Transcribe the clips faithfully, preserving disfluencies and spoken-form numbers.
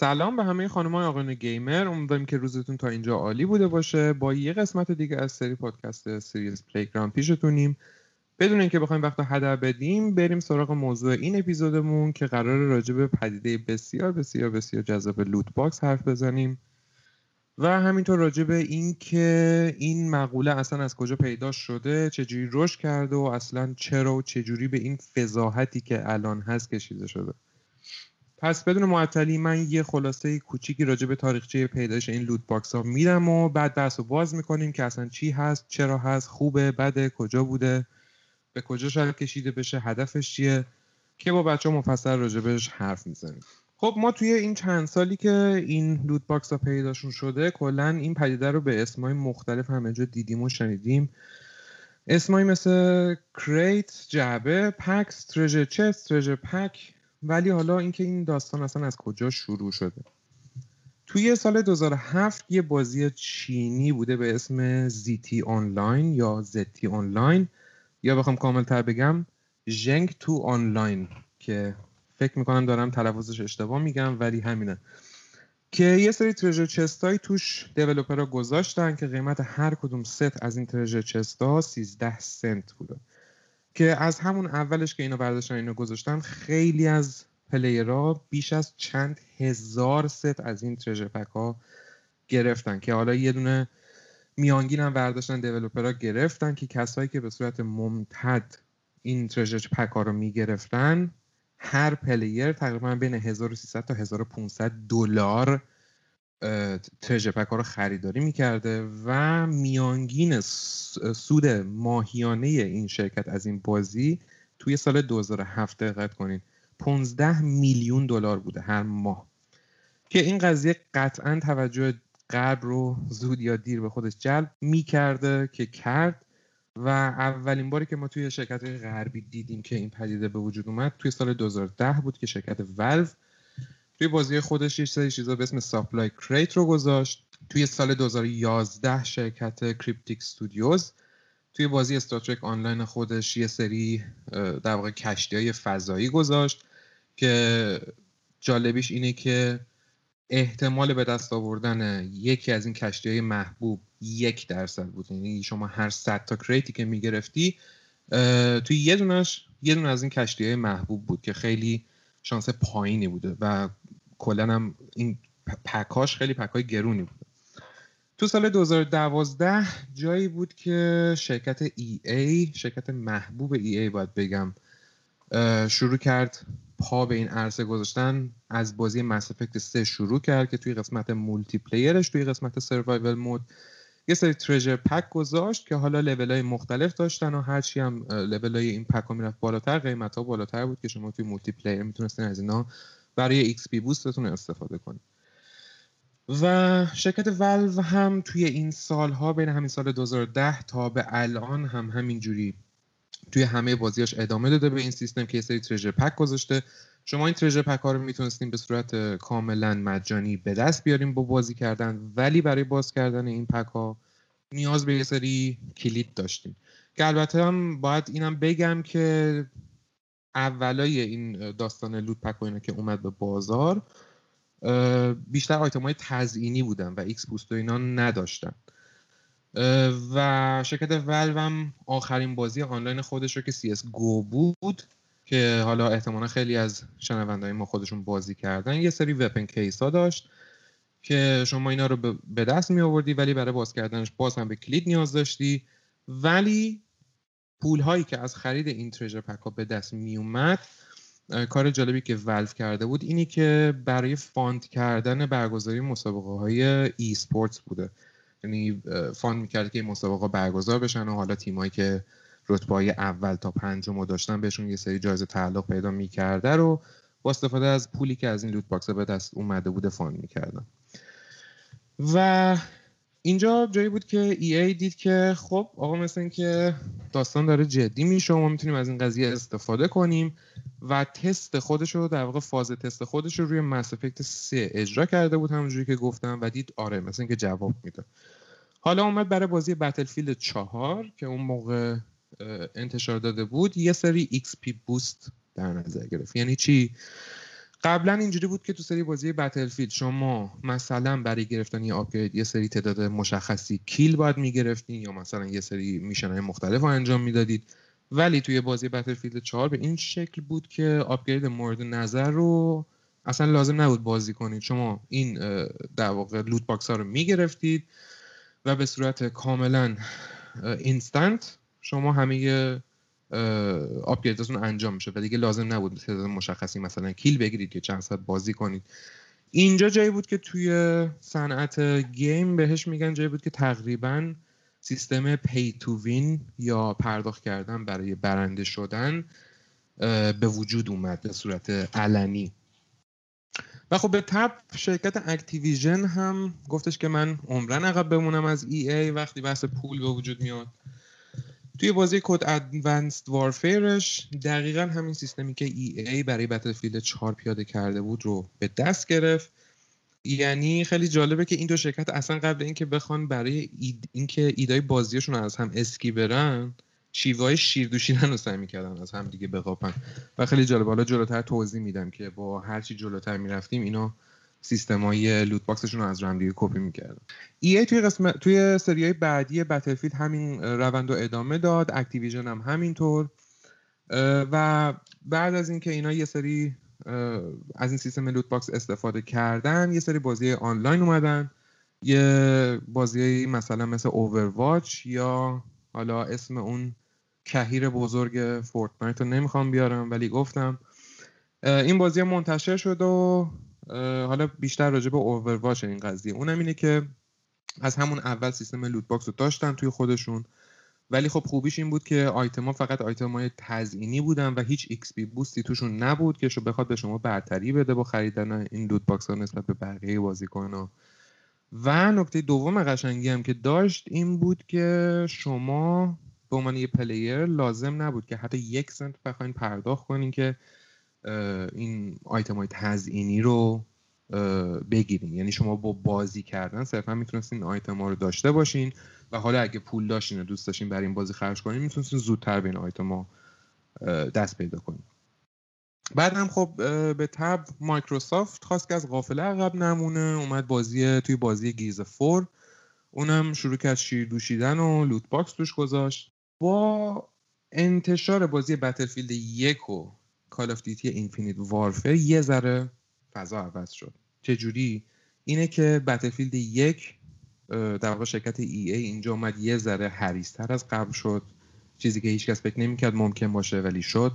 سلام به همه خانم‌های آقایان گیمر، امیدواریم که روزتون تا اینجا عالی بوده باشه. با یه قسمت دیگه از سری پادکست سیریز پلی‌گراند پیشتونیم. بدون اینکه بخوایم وقت هدر بدیم، بریم سراغ موضوع این اپیزودمون که قراره راجع به پدیده بسیار بسیار بسیار جذاب لوت باکس حرف بزنیم و همینطور راجع به این که این مقوله اصلا از کجا پیدا شده، چجوری رشد کرده و اصلا چرا و چجوری به این فضاحتی که الان هست کشیده شده. پس بدون معطلی من یه خلاصه کوچیکی راجع به تاریخچه پیدایش این لوت باکس ها میدم و بعد بحثو باز میکنیم که اصلا چی هست، چرا هست، خوبه، بده، کجا بوده، به کجا شاید کشیده بشه، هدفش چیه، که با بچه‌ها مفصل راجع بهش حرف میزنیم. خب ما توی این چند سالی که این لوت باکس ها پیداشون شده، کلا این پدیده رو به اسمای مختلف همه جا دیدیم و شنیدیم. اسمایی مثل کریت، جعبه، پکس، ترژر چست، ترژر پک. ولی حالا اینکه این داستان اصلا از کجا شروع شده؟ توی سال دو هزار و هفت یه بازی چینی بوده به اسم زد تی آنلاین یا زد تی آنلاین، یا بخوام کامل‌تر بگم ژنگ تو آنلاین، که فکر میکنم دارم تلفظش اشتباه میگم ولی همینه، که یه سری ترژر چستای توش دیولپرها گذاشتن که قیمت هر کدوم ست از این ترژر چستا سیزده سنت بوده، که از همون اولش که اینو برداشتن اینو گذاشتن خیلی از پلیرها بیش از چند هزار ست از این ترژر پک ها گرفتن، که حالا یه دونه میانگین هم برداشتن دیولپرها گرفتن که کسایی که به صورت ممتد این ترژر پک ها رو میگرفتن، هر پلیر تقریبا بین هزار و سیصد تا هزار و پانصد دلار ترژر پک ها رو خریداری میکرده و میانگین سود ماهیانه این شرکت از این بازی توی سال دو هزار و هفت دقت کنین پانزده میلیون دلار بوده هر ماه، که این قضیه قطعا توجه غرب رو زود یا دیر به خودش جلب میکرده که کرد. و اولین باری که ما توی شرکت غربی دیدیم که این پدیده به وجود اومد توی سال دو هزار و ده بود که شرکت والو توی بازی خودش یه سری چیزا به اسم ساپلای کریت رو گذاشت. توی سال دو هزار و یازده شرکت کریپتیک استودیوز توی بازی استاتریک آنلاین خودش یه سری در واقع کشتی‌های فضایی گذاشت، که جالبیش اینه که احتمال به دست آوردن یکی از این کشتی‌های محبوب یک درصد بود، یعنی شما هر صد تا کریتی که می‌گرفتی توی یه دونش یه دونه از این کشتی‌های محبوب بود، که خیلی شانس پایینی بوده و کلن هم این پکاش خیلی پکای گرونی بوده. تو سال دو هزار و دوازده جایی بود که شرکت ای ای، شرکت محبوب ای ای باید بگم، شروع کرد پا به این عرصه گذاشتن. از بازی مس افکت سه شروع کرد که توی قسمت مولتی پلیرش، توی قسمت سروایول مود یه سری ترژر پک گذاشت که حالا لیول‌های مختلف داشتن و هرچی هم لیول‌های این پک‌ها میرفت بالاتر، قیمت‌ها بالاتر بود که شما توی مولتی پلیئر میتونستین از اینا برای ایکس پی بوستتون استفاده کنید. و شرکت والو هم توی این سال‌ها، بین همین سال دو هزار و ده تا به الان، هم همینجوری توی همه بازیاش ادامه داده به این سیستم که یه سری ترژر پک گذاشته. شما این ترژر پک‌ها رو میتونستین به صورت کاملا مجانی به دست بیارین با بازی کردن، ولی برای باز کردن این پک‌ها نیاز به یه سری کلید داشتین. که البته هم باید اینم بگم که اولای این داستان لوت پک و اینا که اومد به بازار، بیشتر آیتم‌های تزیینی بودن و ایکس بوست و اینا نداشتن. و شرکت والو هم آخرین بازی آنلاین خودش رو که سی اس گو بود، که حالا احتمالا خیلی از شنونده‌های ما خودشون بازی کردن، یه سری وپن کیس ها داشت که شما اینا رو به دست می آوردی، ولی برای باز کردنش باز هم به کلید نیاز داشتی. ولی پول هایی که از خرید این ترژر پک ها به دست می اومد، کار جالبی که والو کرده بود اینی که برای فاند کردن برگزاری مسابقه های ای سپورتس بوده، یعنی فاند میکرد که این مسابقه برگزار بشن و حالا تیمایی که رتبه های اول تا پنجم رو داشتن بهشون یه سری جایزه تعلق پیدا میکرده رو با استفاده از پولی که از این لوت باکس به دست اومده بوده فاند میکردن. و اینجا جایی بود که ای ای دید که خب آقا مثلا که داستان داره جدی میشه و ما میتونیم از این قضیه استفاده کنیم، و تست خودش رو در واقع فاز تست خودش رو روی مس افکت سه اجرا کرده بود همونجوری که گفتم و دید آره مثلا که جواب میده. حالا اومد برای بازی بتلفیلد چهار که اون موقع انتشار داده بود یه سری ایکس پی بوست در نظر گرفت. یعنی چی؟ قبلا اینجوری بود که تو سری بازی بتلفیلد شما مثلا برای گرفتن یه آپگرید یه سری تعداد مشخصی کیل باید میگرفتین یا مثلا یه سری میشن‌های مختلف رو انجام میدادید، ولی توی بازی بتلفیلد چهار به این شکل بود که آپگرید مورد نظر رو اصلا لازم نبود بازی کنید، شما این در واقع لوت باکس ها رو میگرفتید و به صورت کاملا اینستنت شما همه آپگریدتون انجام میشه و دیگه لازم نبود تعداد مشخصی مثلا کیل بگیرید که چند ساعت بازی کنید. اینجا جایی بود که توی صنعت گیم بهش میگن جایی بود که تقریبا سیستم پی تو وین یا پرداخت کردن برای برنده شدن به وجود اومد به صورت علنی. و خب به تپ شرکت اکتیویژن هم گفتش که من عمرن عقب بمونم از ای ای وقتی بحث پول به وجود میاد. توی بازی کد ادوانسد وارفیرش دقیقاً همین سیستمی که ای ای برای بتلفیلد چهار پیاده کرده بود رو به دست گرفت. یعنی خیلی جالبه که این دو شرکت اصلا قبل اینکه بخوان برای اید اینکه ایدای بازیشون از هم اسکی برن، شیوه‌های شیردوشیدن رو سعی می‌کردن از هم دیگه بقاپن و خیلی جالبه. حالا جلوتر توضیح میدم که با هر چی جلوتر می‌رفتیم اینا سیستم‌های لوت باکسشون رو از هم دیگه کپی می‌کردن. ای ای توی قسمت توی سری‌های بعدی بتلفیلد همین روند رو ادامه داد، اکتیویژن هم همینطور و بعد از اینکه اینا یه سری از این سیستم لوت باکس استفاده کردن، یه سری بازی آنلاین اومدن، یه بازی مثلا مثل اوورواچ یا حالا اسم اون کهیر بزرگ فورتنایت رو نمیخوام بیارم ولی گفتم، این بازی منتشر شد و حالا بیشتر راجع به اوورواچ این قضیه. اونم اینه که از همون اول سیستم لوت باکس رو داشتن توی خودشون، ولی خب خوبیش این بود که آیتما فقط آیتمای تزیینی بودن و هیچ ایکس پی بوستی توشون نبود که شو بخواد به شما برتری بده با خریدن این لوت باکس ها نسبت به بقیه بازیکن‌ها. و نکته دوم قشنگی هم که داشت این بود که شما به عنوان یه پلیر لازم نبود که حتی یک سنت بخواین پرداخت کنین که این آیتم‌های تزیینی رو بگیرین، یعنی شما با بازی کردن صرفا میتونستین این آیتم‌ها رو داشته باشین و حالا اگه پول داشتین و دوست داشتین برای این بازی خرج کنین میتونستین زودتر به این آیتم‌ها دست پیدا کنین. بعد هم خب به تبع مایکروسافت خواست که از قافله عقب نمونه، اومد بازی توی بازی گیرز فور اونم شروع کرد شیردوشیدن و لوت باکس توش گذاشت. با انتشار بازی بتلفیلد یک و کال آف دیوتی اینفینیت وارفر یه ذره فضا عوض شد. چجوری؟ اینه که بتلفیلد یک در واقع شرکت ای ای اینجا اومد یه ذره حریص‌تر از قبل شد، چیزی که هیچکس فکر نمی‌کرد ممکن باشه ولی شد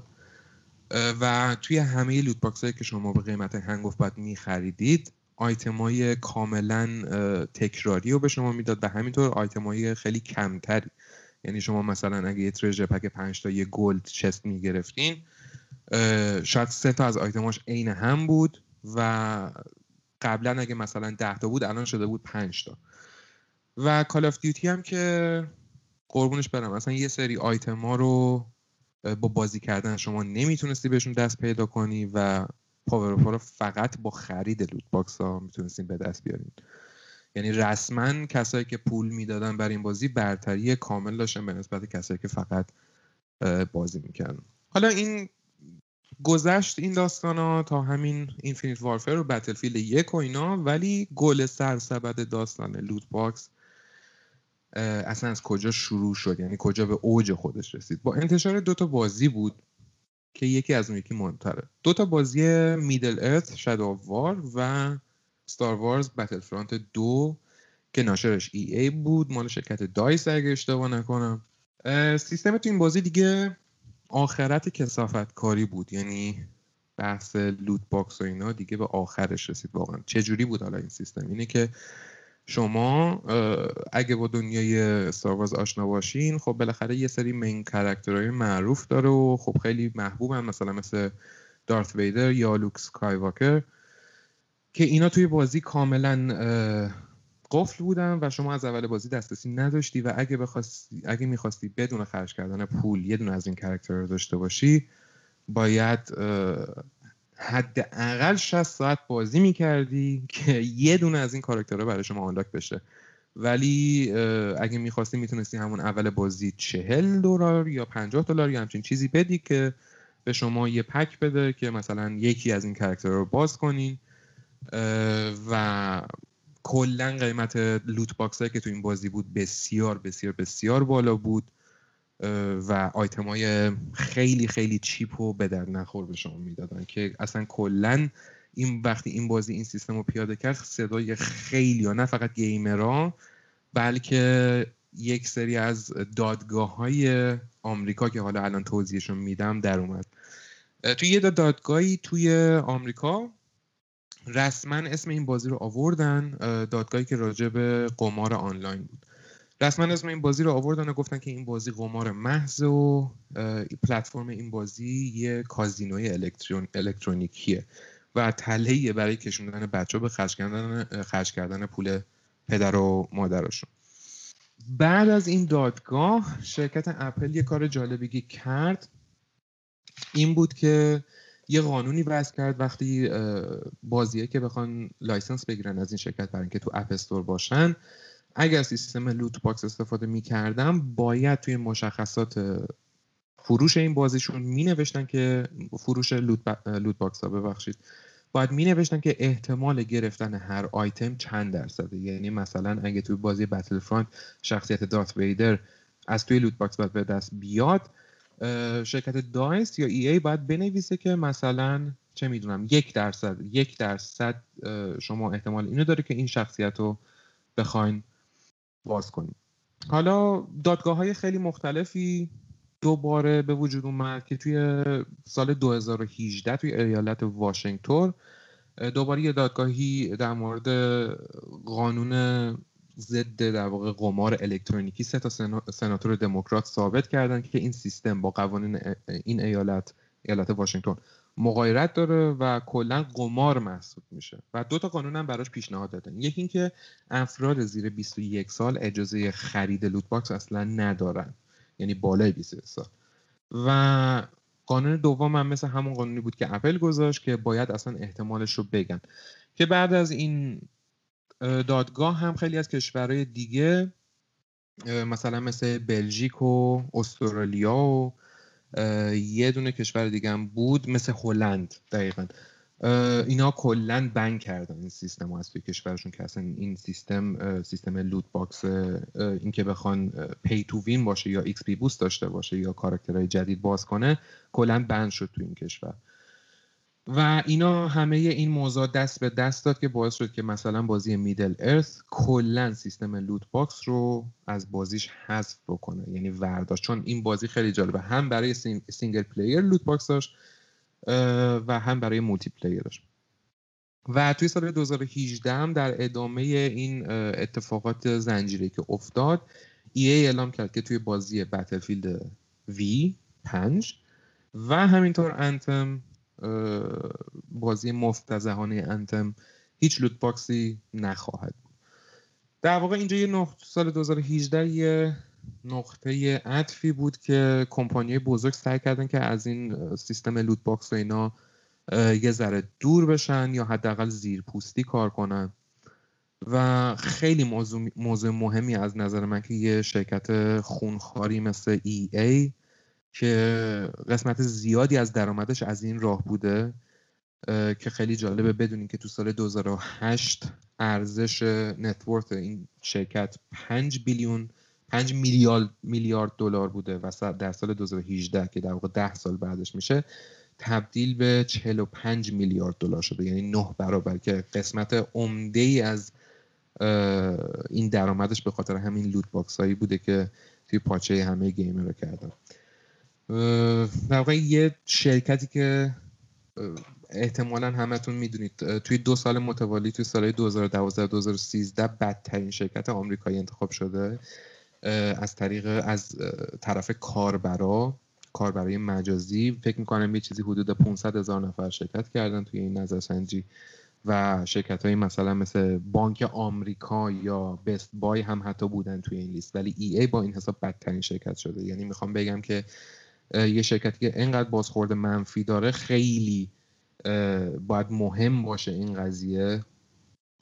و توی همه لوت باکس هایی که شما به قیمت هنگفت باید می خریدید آیتم های کاملا تکراری رو به شما میداد و همینطور آیتم های خیلی کمتری، یعنی شما مثلا اگه یه تریژر پک پنج تا یه گولد چست می گرفتین شاید سه تا از آیتم هاش عین هم بود و قبلا اگه مثلا ده تا بود الان شده بود پنج تا. و کال آف دیوتی هم که قربونش برم اصلا یه سری آیتم ها رو با بازی کردن شما نمیتونستی بهشون دست پیدا کنی و پاورپا رو فقط با خرید لوت باکس ها میتونستین به دست بیارین، یعنی رسما کسایی که پول میدادن برای این بازی برتری کامل داشتن به نسبت کسایی که فقط بازی میکردن. حالا این گذشت این داستان ها تا همین اینفینیت وارفر و بتلفیلد یک و اینا، ولی گل سرسبد داستان لوت باکس اصلا از کجا شروع شد، یعنی کجا به اوج خودش رسید؟ با انتشار دوتا بازی بود که یکی از اون یکی مهم‌تره. دوتا بازی میدل-ارث شادو وار و ستار وارز بتلفرانت دو که ناشرش ای ای بود، مال شرکت دایس اگه اشتباه نکنم. سیستم تو این بازی دیگه آخرت کثافت کاری بود، یعنی بحث لوت باکس و اینا دیگه به آخرش رسید واقعا. چه جوری بود حالا این سیستم؟ اینه که شما اگه با دنیای استارواز آشنا باشین خب بالاخره یه سری مین کاراکترهای معروف داره و خب خیلی محبوبن، مثلا مثل دارت ویدر یا لوک اسکای واکر که اینا توی بازی کاملا قفل بودن و شما از اول بازی دسترسی نداشتی و اگه بخواستی اگه می‌خواستی بدون خرج کردن پول یه دونه از این کاراکترها داشته باشی باید حداقل شصت ساعت بازی میکردی که یه دونه از این کاراکترها برای شما آنلاک بشه، ولی اگه میخواستی میتونستی همون اول بازی چهل دلار یا پنجاه دلار یا همچین چیزی بدی که به شما یه پک بده که مثلا یکی از این کاراکترها رو باز کنین و کلا قیمت لوت باکس هایی که تو این بازی بود بسیار بسیار بسیار بالا بود و آیتم های خیلی خیلی چیپ و به درد نخور به شما میدادن که اصلا کلا این وقتی این بازی این سیستم رو پیاده کرد صدای خیلی ها، نه فقط گیمرها بلکه یک سری از دادگاه های آمریکا که حالا الان توضیحشون میدم در اومد. توی یه دادگاهی توی آمریکا رسما اسم این بازی رو آوردن، دادگاهی که راجع به قمار آنلاین بود، رسما اسم این بازی رو آوردن و گفتن که این بازی قمار محض و پلتفرم این بازی یه کازینوی الکترون الکترونیکیه و تلهیه برای کشوندن بچه‌ها به خرج کردن خرج کردن پول پدر و مادرشون. بعد از این دادگاه شرکت اپل یه کار جالبی کرد، این بود که یه قانونی وضع کرد وقتی بازیه که بخوان لایسنس بگیرن از این شرکت برای اینکه تو اپ استور باشن، اگر سیستم لوت باکس استفاده می‌کردم باید توی مشخصات فروش این بازیشون مینوشتن که فروش لوت, با... لوت باکس ها ببخشید باید مینوشتن که احتمال گرفتن هر آیتم چند درصده، یعنی مثلا اگه توی بازی بتل فرانت شخصیت دارت ویدر از توی لوت باکس باید به دست بیاد، شرکت دایس یا ای ای باید بنویسه که مثلا چه میدونم یک درصد یک درصد شما احتمال اینو داره که این شخصیت رو بخواین باز کنید. حالا دادگاه‌های خیلی مختلفی دوباره به وجود اومد که توی سال دو هزار و هجده توی ایالت واشنگتن دوباره یه دادگاهی در مورد قانون ضد در واقع قمار الکترونیکی سه تا سناتور دموکرات ثابت کردن که این سیستم با قوانین این ایالت ایالت واشنگتن مغایرت داره و کلا قمار محسوب میشه و دو تا قانون هم براش پیشنهاد دادن، یکی این که افراد زیر بیست و یک سال اجازه خرید لوت باکس اصلا ندارن، یعنی بالای بیست و یک سال، و قانون دوم هم مثل همون قانونی بود که اپل گذاشت که باید اصلا احتمالش رو بگن. که بعد از این دادگاه هم خیلی از کشورهای دیگه مثلا مثل بلژیک و استرالیا و یه دونه کشور دیگه هم بود مثل هلند دقیقاً، اینا کلاً بن کردن این سیستم رو از توی کشورشون که اصلا این سیستم سیستم لوت باکس این که بخوان پی تو وین باشه یا ایکس پی بوست داشته باشه یا کاراکترهای جدید باز کنه کلاً بن شد توی این کشور و اینا همه این موضوع دست به دست داد که باعث شد که مثلا بازی میدل ارث کلاً سیستم لوت باکس رو از بازیش حذف بکنه، یعنی ورداشت، چون این بازی خیلی جالبه هم برای سینگل پلیر لوت باکس داشت و هم برای مولتی پلیرش. و توی سال دو هزار و هجده هم در ادامه این اتفاقات زنجیری که افتاد ای ای اعلام کرد که توی بازی بتلفیلد وی پنج و همینطور انتم، بازی مفتزهانه انتم، هیچ لوت باکسی نخواهد بود. در واقع اینجا یه نقطه سال دو هزار و هجده یه نقطه عطفی بود که کمپانی‌های بزرگ سعی کردن که از این سیستم لوت باکس و اینا یه ذره دور بشن یا حداقل زیرپوستی کار کنن و خیلی موضوع, موضوع مهمی از نظر من که یه شرکت خونخواری مثل ای ای که قسمت زیادی از درآمدش از این راه بوده که خیلی جالبه بدونین که تو سال دو هزار و هشت ارزش نتورث این شرکت پنج بیلیون پنج میلیارد دلار بوده و در سال دو هزار و هجده که در واقع ده سال بعدش میشه تبدیل به چهل و پنج میلیارد دلار شده، یعنی نه برابر که قسمت عمده‌ای از این درآمدش به خاطر همین لوت باکس هایی بوده که توی پاچه همه گیمرها کردن. در واقع یه شرکتی که احتمالاً همتون میدونید توی دو سال متوالی توی سالهای دو هزار و دوازده تا دو هزار و سیزده بدترین شرکت آمریکایی انتخاب شده از طریق از طرف کاربرا کاربرای مجازی، فکر میکنم یه چیزی حدود پانصد هزار نفر شرکت کردن توی این نظرسنجی و شرکت‌های مثلا مثل بانک آمریکا یا بست بای هم حتی بودن توی این لیست، ولی ای ای با این حساب بدترین شرکت شده. یعنی میخوام بگم که یه شرکتی که اینقدر بازخورد منفی داره خیلی باید مهم باشه این قضیه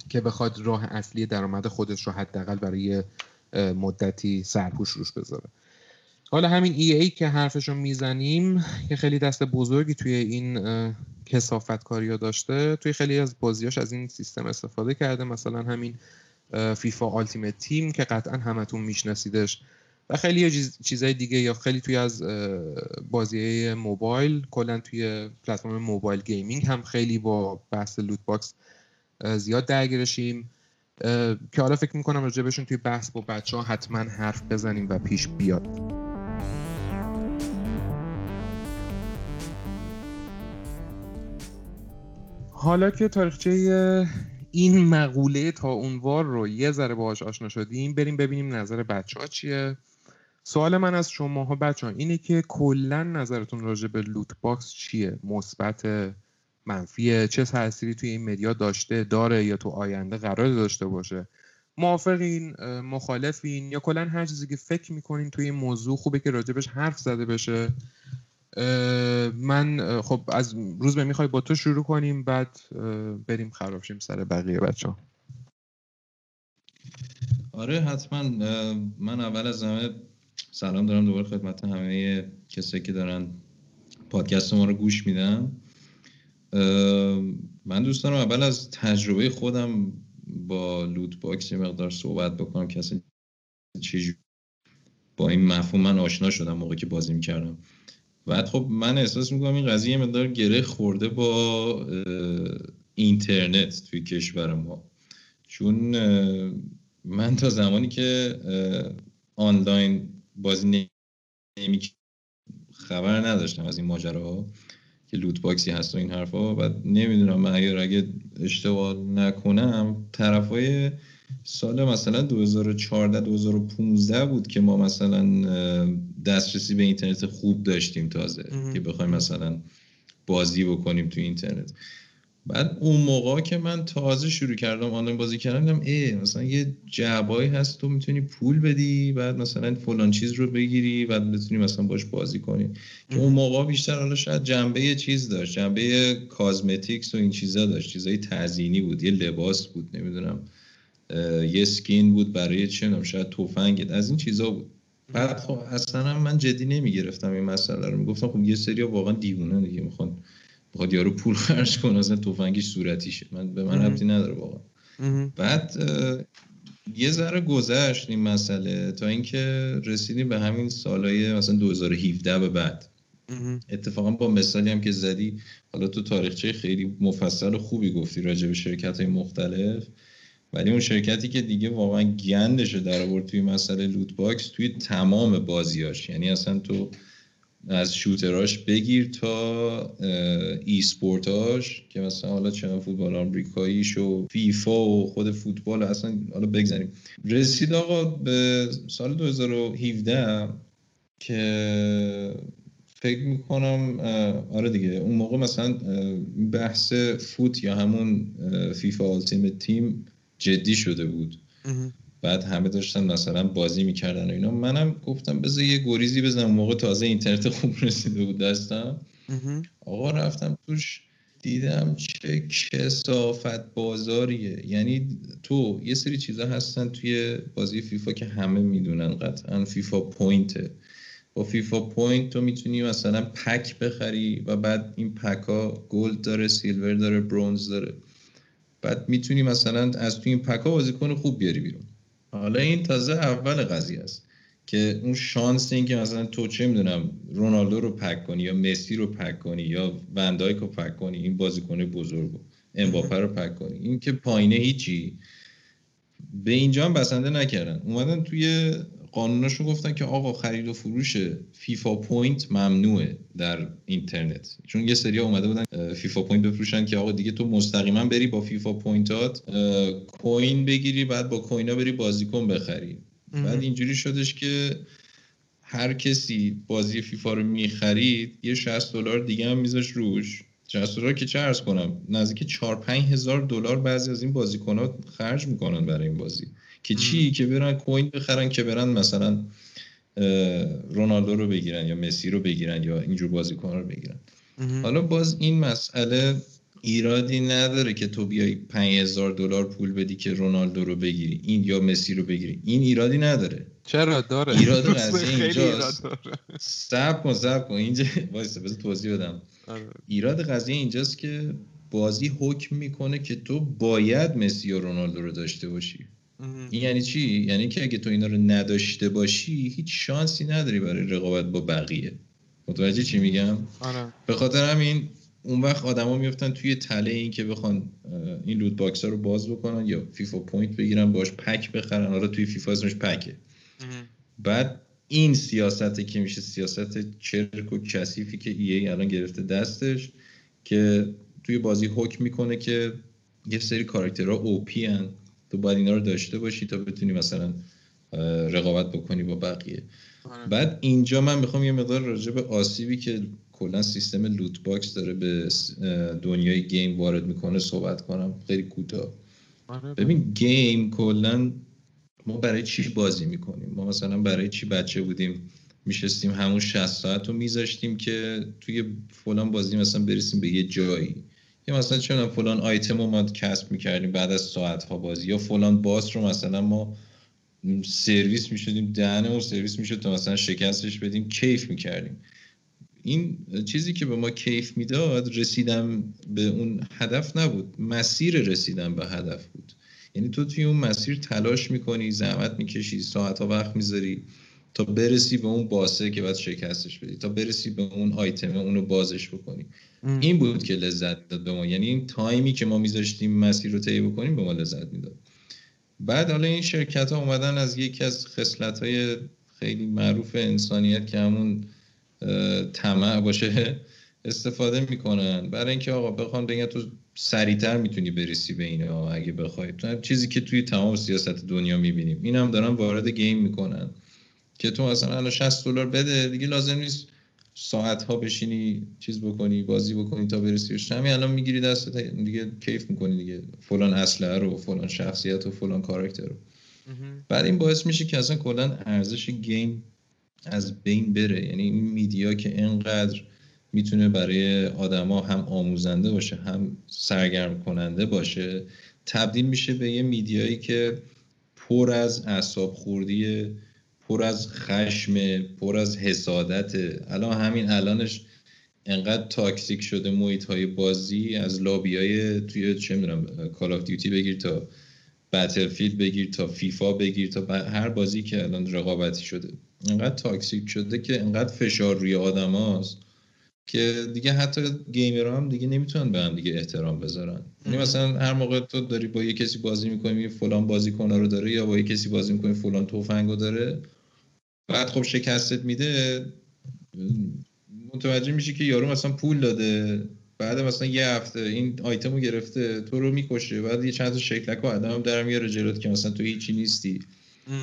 که بخواد راه اصلی درآمد خودش رو حداقل برای مدتی سرپوش روش بذاره. حالا همین ای ای که حرفشو میزنیم که خیلی دست بزرگی توی این کثافت کاریا داشته، توی خیلی از بازیاش از این سیستم استفاده کرده، مثلا همین فیفا آلتیمیت تیم که قطعا همتون میشناسیدش و خیلی چیزای دیگه، یا خیلی توی از بازیای موبایل، کلا توی پلتفرم موبایل گیمینگ هم خیلی با بحث لوت باکس زیاد درگیرشیم که حالا فکر میکنم راجع بهشون توی بحث با بچه ها حتما حرف بزنیم و پیش بیاد. حالا که تاریخچه این مقوله تا اونوار رو یه ذره باهاش آشنا شدیم، بریم ببینیم نظر بچه‌ها چیه. سوال من از شماها بچه‌ها اینه که کلاً نظرتون راجع به لوت باکس چیه؟ مثبت، منفیه، چه تأثیری توی این مدیا داشته، داره یا تو آینده قرار داشته باشه؟ موافقین، مخالفین، یا کلاً هر چیزی که فکر می‌کنین توی این موضوع خوبه که راجبش حرف زده بشه؟ من خب از روز به میخوای با تو شروع کنیم، بعد بریم خرابشیم سر بقیه بچه ها. آره حتما. من اول از همه سلام دارم دوباره خدمت همه کسایی که دارن پادکست ما رو گوش میدن. من دوست دارم اول از تجربه خودم با لوت باکس یه مقدار صحبت بکنم، کسی چجوری با این مفهوم من آشنا شدم موقعی که بازی میکردم. بعد خب من احساس میکنم این قضیه مقدار گره خورده با اینترنت توی کشور ما، چون من تا زمانی که آنلاین بازی نمی خبر نداشتم از این ماجراها که لوت باکسی هست و این حرفا. بعد نمیدونم، من اگر اگه اشتباه نکنم طرفای سال مثلا دو هزار و چهارده دو هزار و پانزده بود که ما مثلا دسترسی به اینترنت خوب داشتیم تازه که بخوایم مثلا بازی بکنیم تو اینترنت. بعد اون موقع که من تازه شروع کردم آنلاین بازی کردم، دیدم ای مثلا یه جعبه‌ای هست تو میتونی پول بدی بعد مثلا فلان چیز رو بگیری بعد بتونی مثلا باش بازی کنی، که اون موقع بیشتر حالا شاید جنبه چیز داشت، جنبه کازمتیکس و این چیزا داشت، چیزای تزیینی بود، یه لباس بود، نمیدونم یه سکین بود برای چنم، شاید تفنگت، از این چیزا بود. بعد خب اصلا من جدی نمیگرفتم این مسئله رو، میگفتم خب یه سری واقعا دیوونه دیگه، میخوان بخواد یارو پول خرج کنه اصلا تفنگش صورتیشه، من به من ربطی نداره واقعا. بعد یه ذره گذشت این مسئله تا اینکه رسیدیم به همین سالای مثلا دو هزار و هفده به بعد. اتفاقا با مثالی هم که زدی، حالا تو تاریخچه خیلی مفصل و خوبی گفتی راجع به شرکت‌های مختلف، ولی اون شرکتی که دیگه واقعا گندش در آورد توی مسئله لوت باکس توی تمام بازیاش، یعنی اصلا تو از شوتراش بگیر تا ای سپورتاش که مثلا حالا چند فوتبال آمریکاییش و فیفا و خود فوتبال اصلا حالا بگذاریم، رسید آقا به سال دو هزار و هفده که فکر میکنم آره دیگه اون موقع مثلا بحث فوت یا همون فیفا آلتیمیت تیم جدی شده بود. بعد همه داشتن مثلا بازی میکردن و اینا، منم گفتم بذار یه گریزی بزنم، موقع تازه اینترنت خوب رسیده بود دستم. آقا رفتم توش دیدم چه کثافت بازاریه، یعنی تو یه سری چیزا هستن توی بازی فیفا که همه میدونن قطعا، فیفا پوینته. با فیفا پوینت تو میتونی مثلا پک بخری و بعد این پک ها گولد داره، سیلور داره، برونز داره، بعد میتونی مثلا از توی این پکا بازیکن خوب بیاری بیرون. حالا این تازه اول قضیه است که اون شانس این که مثلا تو چه میدونم رونالدو رو پک کنی یا مسی رو پک کنی یا ون دایک رو پک کنی، این بازیکن بزرگو امباپه رو پک کنی، این که پایینه هیچی. به اینجا هم بسنده نکردن، اومدن توی قانوناشون گفتن که آقا خرید و فروش فیفا پوینت ممنوعه در اینترنت، چون یه سری ها اومده بودن فیفا پوینت بفروشن که آقا دیگه تو مستقیما بری با فیفا پوینتات کوین بگیری بعد با کوینا بری بازیکن بخری. بعد اینجوری شدش که هر کسی بازی فیفا رو میخرید یه شصت دلار دیگه هم میذاش روش، شصت دلار که چه عرض کنم، نزدیک چهار پنج هزار دلار بعضی از این بازیکن‌ها خرج میکنن برای این بازی که چی؟ که برن کوین بخرن که برن مثلا رونالدو رو بگیرن یا مسی رو بگیرن یا اینجور بازیکن رو بگیرن. حالا باز این مسئله ایرادی نداره که تو بیای پنج هزار دلار پول بدی که رونالدو رو بگیری، این یا مسی رو بگیری، این ایرادی نداره. چرا داره؟ ایراد قضیه اینجاست. صبر کن صبر کن اینجا وایسا بذار توضیح بدم. آره. ایراد قضیه اینجاست که بازی حکم میکنه که تو باید مسی و رونالدو رو داشته باشی. این یعنی چی؟ یعنی که اگه تو اینا رو نداشته باشی هیچ شانسی نداری برای رقابت با بقیه. متوجه چی میگم؟ آره. به خاطر همین اون وقت آدما میافتن توی تله این که بخوان این لوت باکس ها رو باز بکنن یا فیفا پوینت بگیرن باش پک بخرن. آره توی فیفا اسمش پکه. بعد این سیاسته که میشه سیاست چرک و کثیفی که ای ای الان گرفته دستش، که توی بازی حکم میکنه که یه سری کاراکترها او پی ان، تو باید اینا رو داشته باشی تا بتونی مثلا رقابت بکنی با بقیه. آره. بعد اینجا من میخوام یه مقدار راجع به آسیبی که کلا سیستم لوت باکس داره به دنیای گیم وارد میکنه صحبت کنم خیلی کوتاه. آره. ببین گیم کلا ما برای چی بازی میکنیم؟ ما مثلا برای چی بچه بودیم میشستیم همون شصت ساعت رو میذاشتیم که توی فلان بازی مثلا برسیم به یه جایی، یا مثلا چون فلان آیتم رو ما کسب میکردیم بعد از ساعتها بازی، یا فلان باس رو مثلا ما سرویس میشدیم، دهنمون سرویس میشد تا مثلا شکستش بدیم، کیف میکردیم. این چیزی که به ما کیف میداد رسیدم به اون هدف نبود، مسیر رسیدم به هدف بود. یعنی تو توی اون مسیر تلاش میکنی، زحمت میکشی، ساعتها وقت میذاری تا برسی به اون باسه که باید شکستش بدی، تا برسی به اون آیتمه اونو بازش بکنی. ام. این بود که لذت داد به ما. یعنی این تایمی که ما میذاشتیم مسیر رو طی بکنیم به ما لذت میداد. بعد حالا این شرکت ها اومدن از یکی از خصلت‌های خیلی معروف انسانیت که همون طمع باشه استفاده میکنن، برای اینکه آقا بخوام بگن تو سریعتر میتونی برسی به اینا اگه بخوای. چیزی که توی تمام سیاست دنیا میبینیم، این هم دارن وارد گیم میکنن که تو مثلا الان شصت دلار بده، دیگه لازم نیست ساعت ها بشینی چیز بکنی بازی بکنی تا برسی بهش. همین الان میگیری دستت دیگه کیف میکنی دیگه، فلان اسلحه رو، فلان شخصیت و فلان کاراکتر رو. بعد این باعث میشه که اصلا کلا ارزش گیم از بین بره. یعنی این میدیا که اینقدر میتونه برای آدما هم آموزنده باشه هم سرگرم کننده باشه، تبدیل میشه به یه میدیایی که پر از اعصاب خوردی، پر از خشم، پر از حسادت. الان همین الانش انقدر تاکسیک شده محیط های بازی، از لابی های توی چه میدونم کال آف دیوتی بگیر تا بتلفیلد بگیر تا فیفا بگیر تا با... هر بازی که الان رقابتی شده انقدر تاکسیک شده که انقدر فشار روی آدم هاست که دیگه حتی گیمرها هم دیگه نمیتونن به هم دیگه احترام بذارن. یعنی مثلا هر موقع تو داری با یه کسی بازی می‌کنی فلان بازیکن‌ها رو داره، یا با یه کسی بازی می‌کنی فلان تفنگو داره، بعد خب شکستت میده، متوجه میشی که یارو مثلا پول داده، بعد مثلا یه هفته این آیتمو گرفته تو رو میکشه، بعد یه چند تا شکلکو آدمم در میاره جلوت که مثلا تو هیچی نیستی،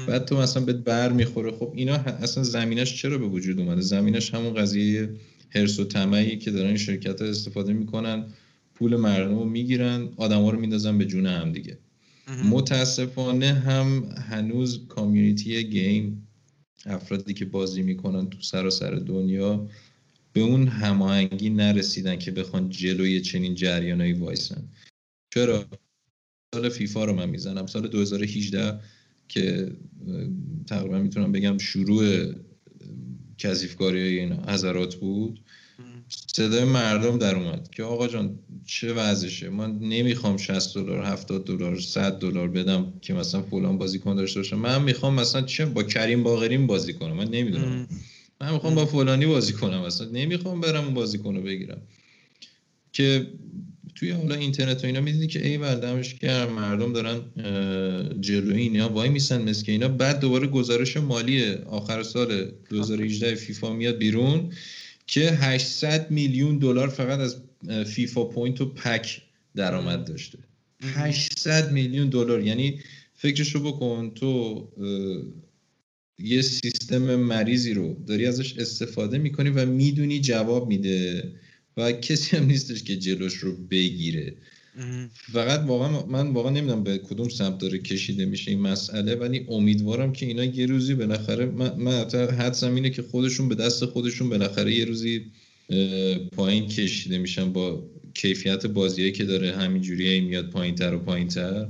بعد تو مثلا بهت بر میخوره. خب اینا اصلا زمینش چرا به وجود اومده؟ زمینش همون قضیه هرس و طمعی که دارن این شرکت‌ها استفاده میکنن، پول مردم رو میگیرن، آدما رو میندازن به جون هم دیگه. متاسفانه هم هنوز کامیونیتی گیم، افرادی که بازی میکنن تو سراسر دنیا، به اون هماهنگی نرسیدن که بخوان جلوی چنین جریانایی وایسن. چرا؟ سال فیفا رو من میزنم، سال دو هزار و هجده که تقریبا میتونم بگم شروع کثیفکاری اینا حضرات بود، صدای مردم در اومد که آقا جان چه وضعشه، من نمیخوام شصت دلار هفتاد دلار صد دلار بدم که مثلا فلان بازیکن داشته باشم، من میخوام مثلا چه با کریم باقری بازی کنم، من نمیدونم، من میخوام با فلانی بازی کنم، مثلا نمیخوام برم اون بازیکن رو بگیرم. که توی حالا اینترنت و اینا میدیدی که ای بردمش که مردم دارن جلوی اینا وای میسن مثل که اینا. بعد دوباره گزارش مالی آخر سال دو هزار و هجده فیفا میاد بیرون که هشتصد میلیون دلار فقط از فیفا پوینت و پک درآمد داشته. هشتصد میلیون دلار. یعنی فکرشو بکن تو یه سیستم مریضی رو داری ازش استفاده میکنی و میدونی جواب میده و کسی هم نیستش که جلوش رو بگیره. فقط واقعا من واقعا نمیدونم به کدوم سمت داره کشیده میشه این مسئله، ولی امیدوارم که اینا یه روزی بالاخره، من, من حدسم اینه که خودشون به دست خودشون بالاخره یه روزی پایین کشیده میشن با کیفیت بازیه که داره همینجوری میاد پایین‌تر و پایین‌تر.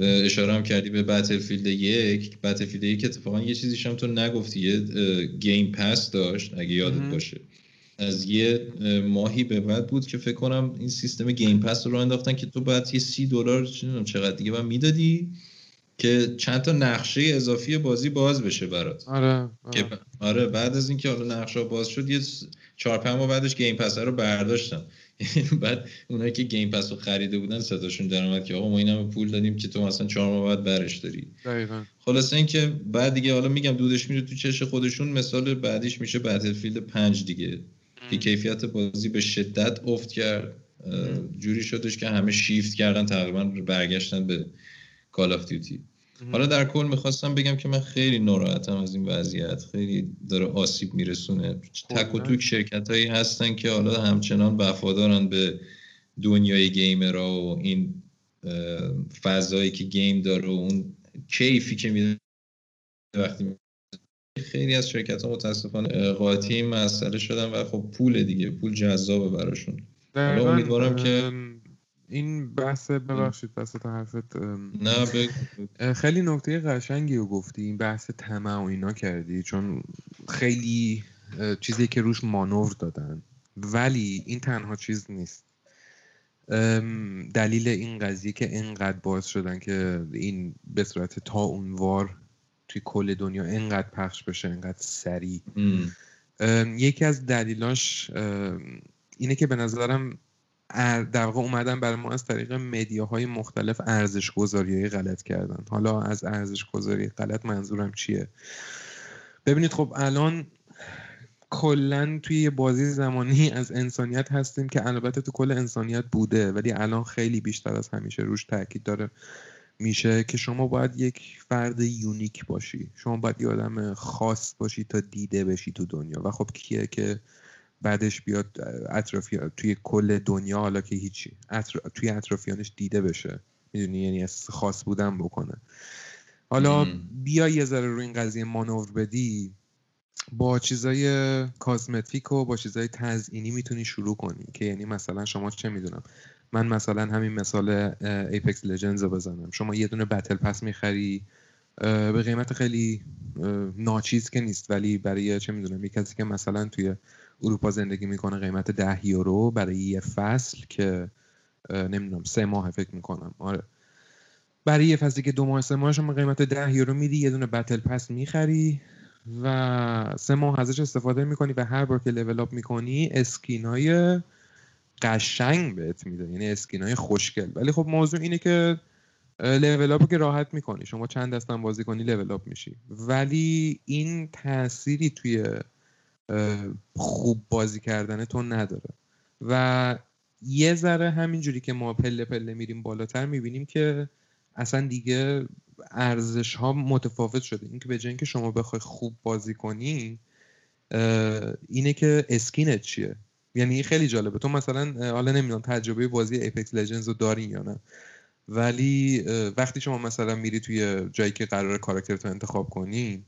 اشاره هم کردی به بتلفیلد یک. بتلفیلد یک اتفاقا یه چیزیش هم تو نگفتی، یه گیم پس داشت اگه یادت ام. باشه، از یه ماهی به بعد بود که فکر کنم این سیستم گیم پس رو انداختن که تو بعد یه سی دلار چقدر دیگه بعد میدادی که چند تا نقشه اضافی بازی باز بشه برات. آره آره. که آره بعد از اینکه حالا نقشه باز شد یه چهار پنج ماه بعدش گیم پس رو برداشتن. بعد اونایی که گیم پس رو خریده بودن صداشون در اومد که آقا ما این همه پول دادیم که تو مثلا چهار ماه بعد برش داری. دقیقاً. خلاصه اینکه بعد دیگه حالا میگم دودش میره تو چش خودشون. مثال بعدیش میشه بتلفیلد پنج دیگه که کیفیت بازی به شدت افت کرد، جوری شدش که همه شیفت کردن تقریبا برگشتن به کال آف دیوتی. حالا در کل میخواستم بگم که من خیلی ناراحتم از این وضعیت، خیلی داره آسیب میرسونه. تک و توک شرکت هایی هستن که حالا همچنان وفادارن به دنیای گیمرها و این فضایی که گیم داره و اون کیفی که میده وقتی میده. خیلی از شرکت ها متاسفانه قاطی این مسئله شدن و خب پول دیگه، پول جذابه براشون. حالا امیدوارم که این بحث، ببخشید بحث تا حرفت، نه بگید. خیلی نکته قشنگی رو گفتی، این بحث طمع و اینا کردی، چون خیلی چیزی که روش مانور دادن، ولی این تنها چیز نیست. دلیل این قضیه که اینقدر باعث شدن که این به صورت تا اونوار توی کل دنیا اینقدر پخش بشه، اینقدر سریع، یکی از دلیلاش اینه که به نظرم در واقع اومدن برای ما از طریق مدیاهای مختلف ارزش گذاری‌های غلط کردن. حالا از ارزش گذاری غلط منظورم چیه؟ ببینید خب الان کلن توی یه بازی زمانی از انسانیت هستیم که البته تو کل انسانیت بوده، ولی الان خیلی بیشتر از همیشه روش تاکید داره میشه که شما باید یک فرد یونیک باشی، شما باید یه آدم خاص باشی تا دیده بشی تو دنیا. و خب کیه که بعدش بیاد اطرافیان توی کل دنیا، حالا که هیچی اطر... توی اطرافیانش دیده بشه، میدونی، یعنی از خاص بودن بکنه. حالا بیا یه ذره روی این قضیه مانور بدی، با چیزای کازمتیک و با چیزای تزئینی میتونی شروع کنی، که یعنی مثلا شما چه میدونم، من مثلا همین مثال ایپکس لجندز رو بزنم، شما یه دونه بتل پس میخری به قیمت خیلی ناچیز که نیست، ولی برای چه میدونم یه کسی که مثلا توی اروپا زندگی میکنه قیمت ده یورو برای یه فصل که نمیدونم سه ماه فکر میکنم، آره برای یه فصلی که دو ماه سه ماه شما قیمت ده یورو میدی، یه دونه بتل پس میخری و سه ماه ازش استفاده میکنی و هر بار که لیول آپ میکنی اسکینای قشنگ بهت میده، یعنی اسکینای خوشگل. ولی خب موضوع اینه که لیول آپ که راحت میکنی، شما چند دستم بازی کنی لیول آپ میشی، ولی این تأثیری توی خوب بازی کردن تو نداره. و یه ذره همینجوری که ما پله پله میریم بالاتر میبینیم که اصلا دیگه ارزش ها متفاوت شده. این که به جای اینکه شما بخوای خوب بازی کنی، اینه که اسکینت چیه. یعنی خیلی جالبه، تو مثلا حالا نمیدونم تجربه بازی اپکس لجندز رو دارین یا نه، ولی وقتی شما مثلا میری توی جایی که قراره کاراکترتو انتخاب کنی،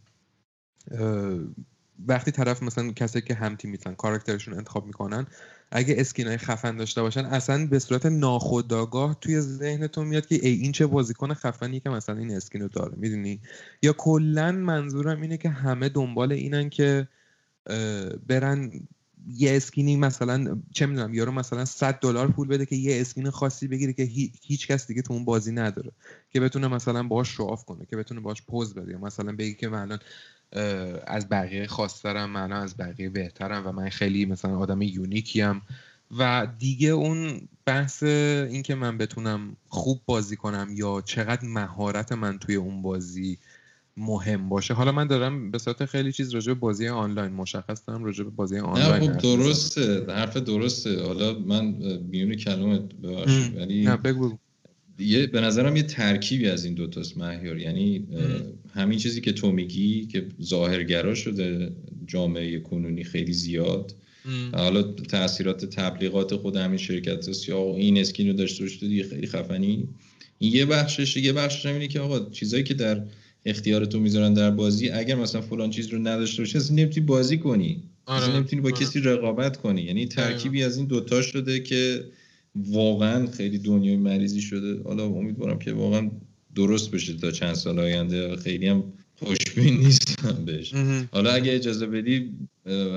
وقتی طرف مثلا کسی که هم تیم میتن کاراکترشون انتخاب میکنن، اگه اسکینای خفن داشته باشن، اصلا به صورت ناخودآگاه توی ذهنتون میاد که ای این چه بازیکن خفنی که مثلا این اسکینو داره، میدونی. یا کلا منظورم اینه که همه دنبال اینن که برن یه اسکینی، مثلا چه میدونم یارو مثلا صد دلار پول بده که یه اسکین خاصی بگیره که هیچ کس دیگه تو اون بازی نداره، که بتونه مثلا باهاش شواف کنه، که بتونه باهاش پوز بده، یا مثلا بگی که مثلا از بقیه خاص‌ترم، من از بقیه بهترم و من خیلی مثلا آدم یونیکیم. و دیگه اون بحث این که من بتونم خوب بازی کنم یا چقدر مهارت من توی اون بازی مهم باشه. حالا من دارم به صورت خیلی چیز راجع به بازی آنلاین مشخص دارم، راجع به بازی آنلاین. نه خب درسته، حرف درسته. حالا من بیون کلمت ببخشید، ولی نه بگو. یه به نظرم یه ترکیبی از این دوتاست مهیار، یعنی همین چیزی که تو میگی که ظاهرگرا شده جامعه کنونی خیلی زیاد، حالا تأثیرات تبلیغات خود همین شرکت هست، یا این اسکین رو داشته روش دادی خیلی خفنی، این یه بخشش. یه بخشش اینه که آقا چیزایی که در اختیارتو میذارن در بازی، اگر مثلا فلان چیز رو نداشته باشی اصلا نمیتونی بازی کنی، آره. نمیتونی با آره. کسی رقابت کنی، یعنی ترکیبی آره. از این دوتا شده که واقعا خیلی دنیای مریضی شده. حالا امیدوارم که واقعا درست بشه تا چند سال آینده، خیلی هم خوشبین نیستم بهش. حالا اگه اجازه بدی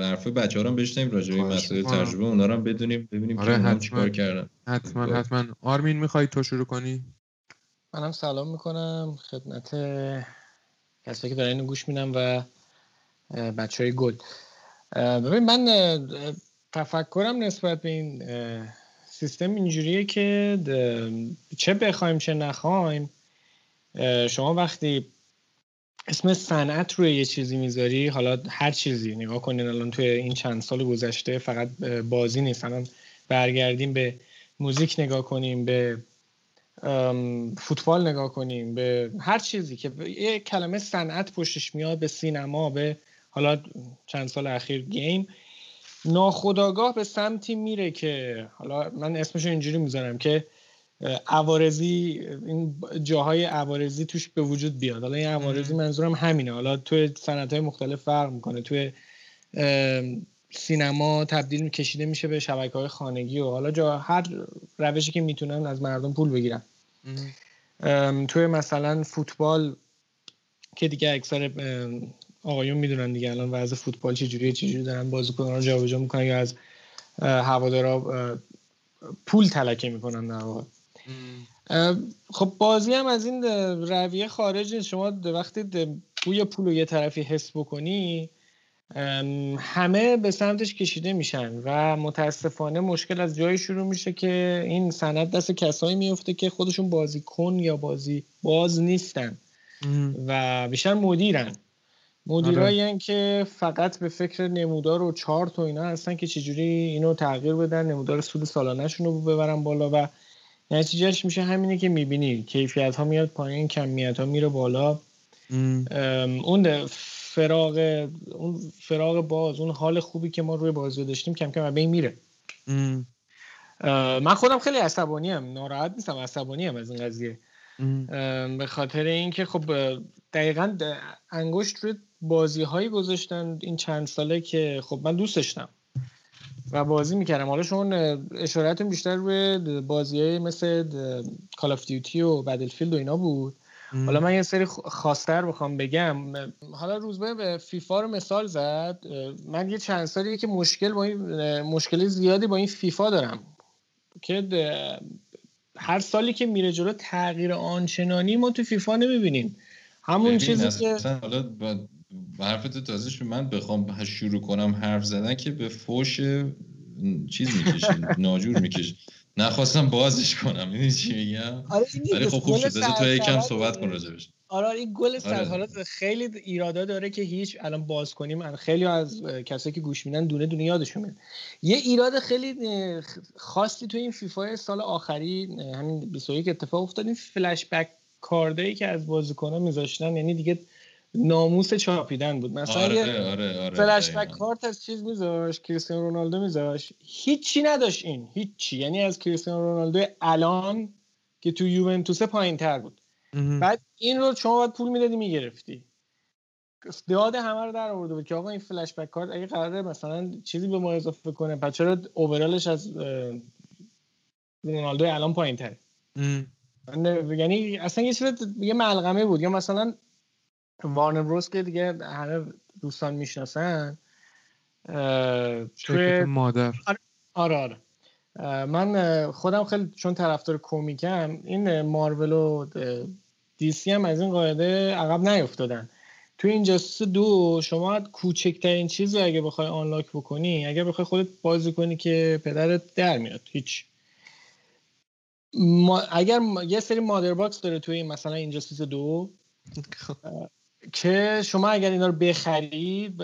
حرف بچه‌ها رو بشنویم راجع به مسائل تجربه اونا رو بدونیم، ببینیم آره که چیکار کردن. حتما حتما آرمین می‌خوای تو شروع کنی؟ منم سلام میکنم خدمت کسایی که دارن اینو گوش میدن و بچهای گل. ببین من تفکرم نسبت به این سیستم اینجوریه که چه بخوایم چه نخوایم، شما وقتی اسم صنعت روی یه چیزی میذاری، حالا هر چیزی نگاه کنین الان توی این چند سال گذشته فقط بازی نیست، الان برگردیم به موزیک نگاه کنیم، به فوتبال نگاه کنیم، به هر چیزی که یه کلمه صنعت پشتش میاد، به سینما، به حالا چند سال اخیر گیم، ناخودآگاه به سمتی میره که حالا من اسمشو اینجوری میذارم که عوارضی، این جاهای عوارضی توش به وجود بیاد. حالا این عوارضی منظورم همینه، حالا توی صنعت‌های مختلف فرق میکنه، توی سینما تبدیل کشیده میشه به شبکه‌های خانگی و حالا جا هر روشی که میتونن از مردم پول بگیرن. توی مثلا فوتبال که دیگه اکثر آقایون میدونن دیگه الان وضع فوتبال چجوریه، چجوری دارن بازیکن‌ها رو جابجا میکنن یا از هوادارا پول تلکه میکنن در واقع. خب بازی هم از این رویه خارج نیست، شما وقتی بوی پول رو یه طرفی حس بکنی همه به سمتش کشیده میشن و متاسفانه مشکل از جایی شروع میشه که این صنعت دست کسایی میفته که خودشون بازیکن یا بازی باز نیستن ام. و بیشتر مدیرن مدیرایی هستن که فقط به فکر نمودار و چارت و اینا هستن که چجوری اینو تغییر بدن، نمودار سود سالانه‌شون رو ببرن بالا و نتیجهش میشه همینه که میبینی کیفیت ها میاد پایین، کمیت ها میره بالا. اون فراغ اون فراغ باز، اون حال خوبی که ما روی بازی داشتیم کم کم از بین میره. من خودم خیلی عصبانی ام، ناراحت نیستم، عصبانی ام از این قضیه، به خاطر اینکه خب دقیقاً انگشت روی بازی هایی گذاشتن این چند ساله که خب من دوست داشتم و بازی میکردم. حالا شما اشارتون بیشتر روی بازی‌های مثل کال آف دیوتی و بتلفیلد و اینا بود. ام. حالا من یه سری خاص‌تر بخوام بگم، حالا روزبه به فیفا رو مثال زد، من یه چند سالیه که مشکل با این مشکل زیادی با این فیفا دارم که هر سالی که میره جلو تغییر آنچنانی ما تو فیفا نمیبینیم، همون چیزی که حالا با... حرفت تازه شد. من بخوام شروع کنم حرف زدن که به فوش چیز میکشم، ناجور میکشم، نخواستم بازش کنم، میدونی چی میگم؟ ولی خب خوب شد، بذار تو یکم صحبت کن راجع بهش. آره این گل سر حالات خیلی ایرادا داره که هیچ الان باز کنیم خیلی از کسایی که گوش میدن دونه دونه یادشون میاد. یه ایراد خیلی خاصی تو این فیفا سال آخری همین بیست و یک اتفاق افتاد، این فلش بک کاردایی که از بازیکن‌ها میذاشتن، یعنی دیگه ناموس چاپیدن بود. مثلا آره، یه آره، آره، فلش بک کارت از چیز میذاش، کریستیانو رونالدو میذاش، هیچی نداشت این، هیچی، یعنی از کریستیانو رونالدو الان که تو یوونتوس پایین‌تر بود. امه. بعد این رو شما باید پول میدادی میگرفتی، داد همه رو در آورده بود که آقا این فلش بک کارت اگه قراره مثلا چیزی به ما اضافه کنه، پس چرا اوورالش از رونالدو الان پایین‌تره؟ یعنی اصلا یه چیز یه ملغمه بود. یا مثلا وارنر بروس که دیگه همه دوستان میشناسن، شرکت مادر. آره آره من خودم خیلی چون طرفدار کمیکم، این مارول و دیسی هم از این قاعده عقب نیفتادن. تو اینجاستیس دو شما حد کوچکترین چیز رو اگه بخوای آنلاک بکنی، اگه بخوای خودت بازی کنی که پدرت در میاد. هیچ ما اگر یه سری مادر باکس داره توی مثلا اینجاستیس دو که شما اگر اینا رو بخری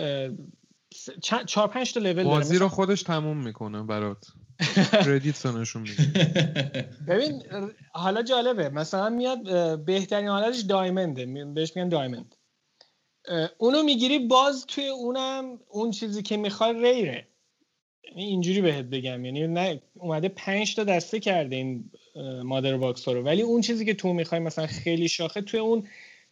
چهار پنج تا لول بازی رو خودش تموم میکنه برات، کردیت نشون میده. ببین حالا جالبه، مثلا میاد بهترین حالتش دایمنده، بهش میگن دایمند، اونو میگیری باز توی اونم اون چیزی که میخوای ریره، اینجوری بهت بگم، یعنی نه اومده پنج تا دسته کرده این مادر باکس ها رو، ولی اون چیزی که تو میخوای مثلا خیلی شاخه توی اون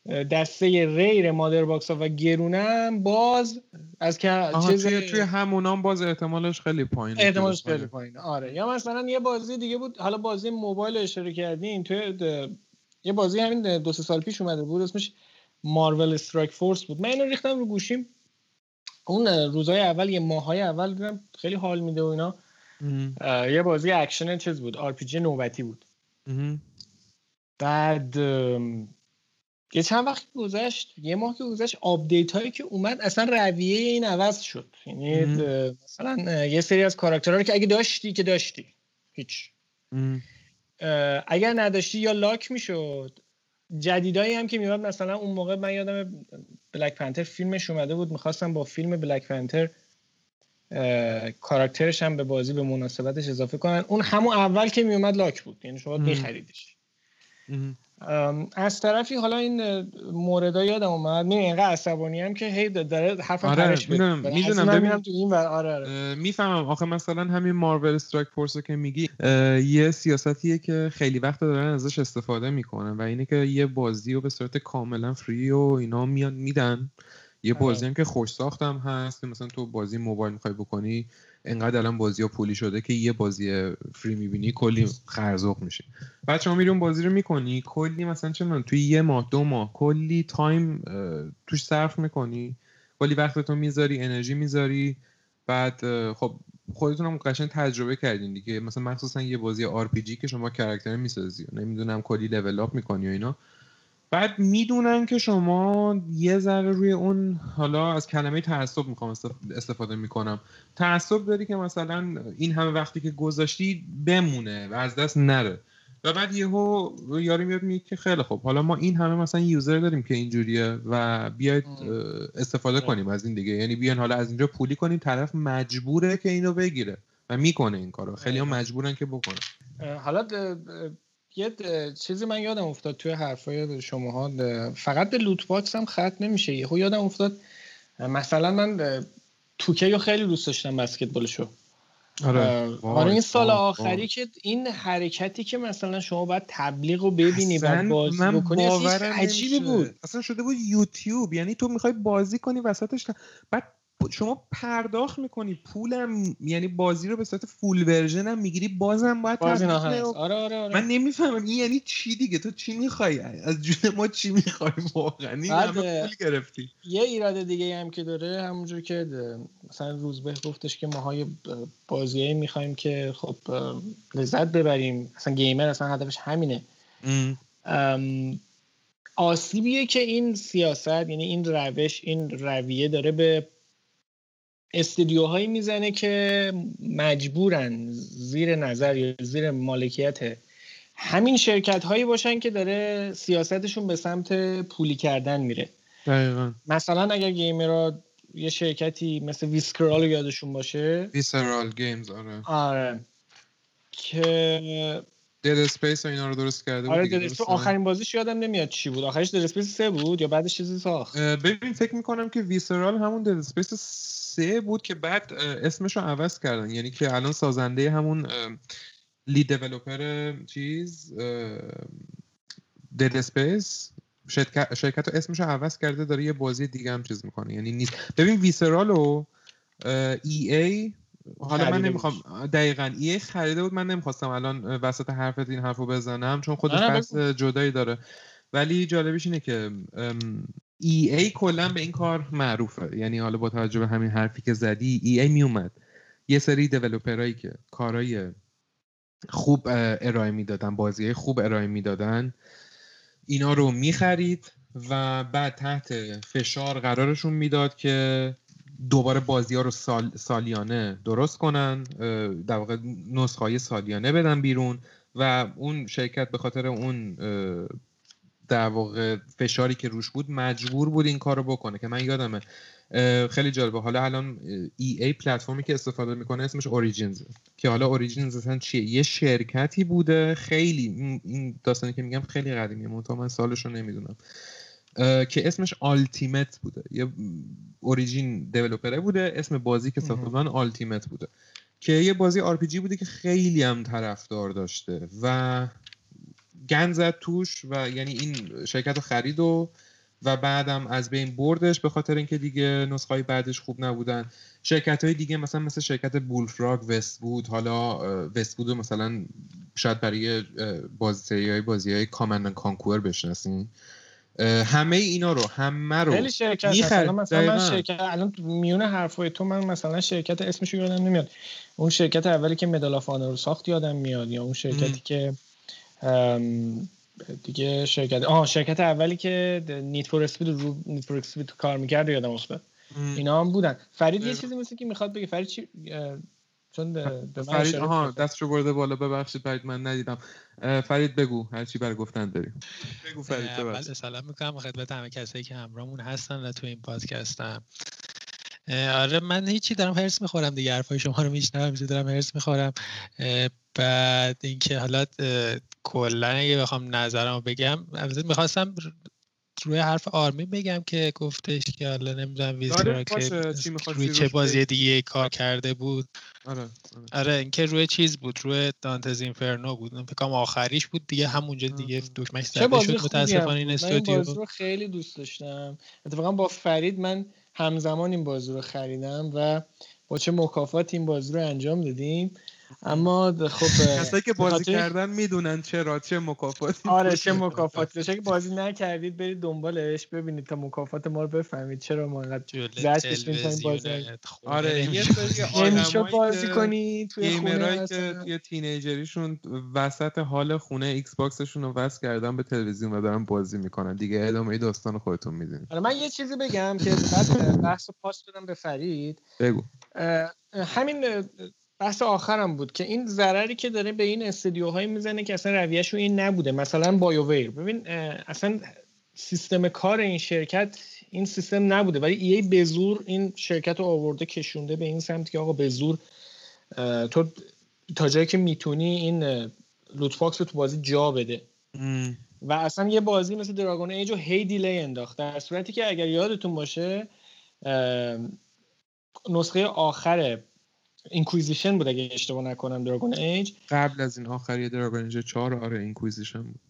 دسته غیر مادر باکس ها و گرونم باز از که چیز توی, توی همونام باز احتمالش خیلی پایینه. احتمالش خیلی پایینه. آره. یا مثلا یه بازی دیگه بود، حالا بازی موبایل اشاره کردین، توی یه بازی همین دو سه سال پیش اومده بود، اسمش مارول استرایک فورس بود. من اینو ریختم رو گوشیم اون روزهای اول، یه ماهای اول دیدم خیلی حال میده و اینا. یه بازی اکشن چیز بود، آر پی جی نوبتی بود. ام. بعد یه چند وقت گذشت، یه ماه که گذشت، آپدیت هایی که اومد اصلا رویه این عوض شد. یعنی مثلا یه سری از کاراکترها رو که اگه داشتی که داشتی هیچ، ام. اگر نداشتی یا لاک میشد. جدیدایی هم که میاد، مثلا اون موقع من یادم بلک پنتر فیلمش اومده بود، میخواستم با فیلم بلک پنتر کاراکترش هم به بازی به مناسبتش اضافه کنن، اون همون اول که میومد لاک بود، یعنی شما میخریدش. از طرفی حالا این موردا یادم اومد، من اینقدر عصبانیم که هی داره حرف آره، پرش میدونم میدونم ببینم تو این ور. آره آره میفهمم. آخه مثلا همین مارول استرایک فورس که میگی یه سیاستیه که خیلی وقت دارن ازش استفاده میکنن و اینه که یه بازی رو به صورت کاملا فری و اینا میان میدن، یه بازی هم که خوش ساختم هست، مثلا تو بازی موبایل میخوای بکنی، انقدر الان بازی‌ها پولی شده که یه بازی فری میبینی کلی خرزق میشه. بعد شما میری اون بازی رو میکنی، کلی مثلا چه می‌دونم توی یه ماه دو ماه کلی تایم توش صرف میکنی، ولی وقتتو میذاری، انرژی میذاری. بعد خب خودتون هم قشنگ تجربه کردین دیگه، مثلا مخصوصا یه بازی آر پی جی که شما کاراکتر میسازی و نمیدونم کلی لول آپ میکنی و اینا. بعد میدونن که شما یه ذره روی اون، حالا از کلمه تعصب میخوام استفاده میکنم، تعصب داری که مثلا این همه وقتی که گذاشتی بمونه و از دست نره. و بعد یهو یاری میاد میگه که خیلی خب حالا ما این همه مثلا یوزر داریم که اینجوریه و بیاید استفاده کنیم از این دیگه، یعنی بیان حالا از اینجا پولی کنیم، طرف مجبوره که اینو بگیره و میکنه این کارو. خیلی ها مجبورن که بکنه. حالا ده... یه چیزی من یادم افتاد توی حرفای شماها، فقط به لوت باکس هم ختم نمیشه، یهو یادم افتاد مثلا من توکیو خیلی دوست داشتم، بسکتبالشو. آره آره این سال آه، آخری آه. که این حرکتی که مثلا شما باید تبلیغ رو ببینی بعد بازی بکنی، اصلا عجیبی بود، اصلا شده بود یوتیوب. یعنی تو میخوای بازی کنی وسطش بعد شما پرداخت میکنی پولم، یعنی بازی رو به صورت فول ورژن هم میگیری، بازم باید بازی نهاز. آره آره آره من نمیفهمم این یعنی چی دیگه، تو چی میخوای از جون ما، چی میخوای واقعا؟ این همه پول گرفتی. یه ایراد دیگه هم که داره، همونجور که مثلا روزبه گفتش که ماهای بازیایی میخوایم که خب لذت ببریم، اصلا گیمر اصلا هدفش همینه. ام آسیبیه که این سیاست، یعنی این روش، این رویه داره به استودیوهایی میزنه که مجبورن زیر نظر یا زیر مالکیت همین شرکت هایی باشن که داره سیاستشون به سمت پولی کردن میره. دقیقاً. مثلا اگر گیمرها یه شرکتی مثل ویسکرال یادشون باشه، ویسرال گیمز. آره آره که دد اسپیس اینا رو درست کرده بود. آره دد اسپیس آخرین بازیش یادم نمیاد چی بود، آخرش دد اسپیس سه بود یا بعدش چیزی ساخت. ببین فکر میکنم که ویسرال همون دد اسپیس سه بود که بعد اسمش رو عوض کردن، یعنی که الان سازنده همون لید دیولپر چیز دد اسپیس شرکت شرکت اسمش رو عوض کرده، داره یه بازی دیگه هم چیز میکنه، یعنی نیست. ببین ویسرال و ای ای حالا من نمیخوام دقیقاً ای خریده بود، من نمیخواستم الان وسط حرفت این حرفو بزنم چون خودش بحث جدایی داره، ولی جالبش اینه که ای ای کلا به این کار معروفه، یعنی حالا با توجه به همین حرفی که زدی ای ای میومد یه سری دیولپرایی که کارهای خوب ارائه میدادن، بازیای خوب ارائه میدادن، اینا رو میخرید و بعد تحت فشار قرارشون میداد که دوباره بازی ها رو سال، سالیانه درست کنن، در واقع نسخه‌های سالیانه بدن بیرون و اون شرکت به خاطر اون در واقع فشاری که روش بود مجبور بود این کار رو بکنه. که من یادمه خیلی جالبه، حالا الان ای ای پلتفرمی که استفاده میکنه اسمش اوریجینز، که حالا اوریجینز اصلا چیه؟ یه شرکتی بوده، خیلی این داستانی که میگم خیلی قدیمیه، منتها من سالش رو نمیدونم، که اسمش آلتیمت بوده، یه اوریجین دیولپره بوده، اسم بازی که ساختن آلتیمت بوده، که یه بازی آر پی جی بوده که خیلی هم طرفدار داشته و گند زد توش و یعنی این شرکت رو خرید و و بعدم از بین بردش به خاطر اینکه دیگه نسخه‌های بعدش خوب نبودن. شرکت‌های دیگه مثلا مثل شرکت بولفراگ، وست‌وود، حالا وست‌وود مثلا شاید برای بازی‌های بازی‌های کامند اند کانکور بشناسین. همه اینا رو همه رو خیلی شرکت مثلا من شرکت الان میون حرفای تو من مثلا شرکت اسمش یادم نمیاد، اون شرکت اولی که مدال آف آنر رو ساخت یادم میاد، یا اون شرکتی ام. که دیگه شرکت آها شرکت اولی که نیت فور اسپید رو نیت فور اسپید کار می‌کرد یادم افتاد. اینا هم بودن. فرید ام. یه چیزی مثل که میخواد بگه. فرید چی چون به فرید آها دستشو برده بالا، ببخشید فرید من ندیدم. فرید بگو هر چی برای گفتن داری. بگو فرید. ببخشید. بله سلام میکنم خدمت همه کسایی که همراهمون هستن و تو این پادکست هم. آره من هیچی دارم هرس میخورم دیگه، حرفای شما رو میشنوم هیچی دارم هرس میخورم. بعد اینکه حالا کلا اگه بخوام نظرمو بگم، البته میخواستم روی حرف آرمین بگم که گفتش که حالا نمیدونم ویزیرا روی چه بازی دیگه کار کرده بود. آره آره, آره اینکه روی چیز بود، روی دانتز اینفرنو بود، اون فکرام آخریش بود دیگه، همونجا دیگه دکمهش زده شد متاسفانه. این استودیو بازی رو خیلی دوست داشتم، اتفاقا با فرید من همزمان این بازی رو خریدم و با چه مکافات این بازی رو انجام دادیم. اما خب کسایی که بازی کردن میدونن چرا چه مکافاتی آره چه مکافاتی باشه. که بازی نکردید برید دنبالش ببینید تا مکافات ما رو بفهمید چرا ما انقدر زشت میشیم بازی. آره یه سری آدمایی بازی کنید توی خونه که توی تینیجریشون وسط حال خونه ایکس باکسشون رو وصل کردن به تلویزیون و دارن بازی میکنن دیگه، ادامه داستان خودتون میدونید. آره من یه چیزی بگم که بعد بحثو پاس بدم به فرید. بگو. همین بحث آخرم بود که این ضرری که داره به این استودیوهای میزنه که اصلا رویه‌شون این نبوده. مثلا بایوویر ببین اصلا سیستم کار این شرکت این سیستم نبوده، ولی ای ای به زور این شرکت رو آورده کشونده به این سمت که آقا به زور تو تا جایی که میتونی این لوت باکس رو تو بازی جا بده ام. و اصلا یه بازی مثل دراگون ایج رو هی دیلی انداخت، در صورتی که اگر یادتون باشه نسخه آخره اینکویزیشن بود اگه اشتباه نکنم دراگون ایج، قبل از این آخری دراگون ایج چهار آره اینکویزیشن بود.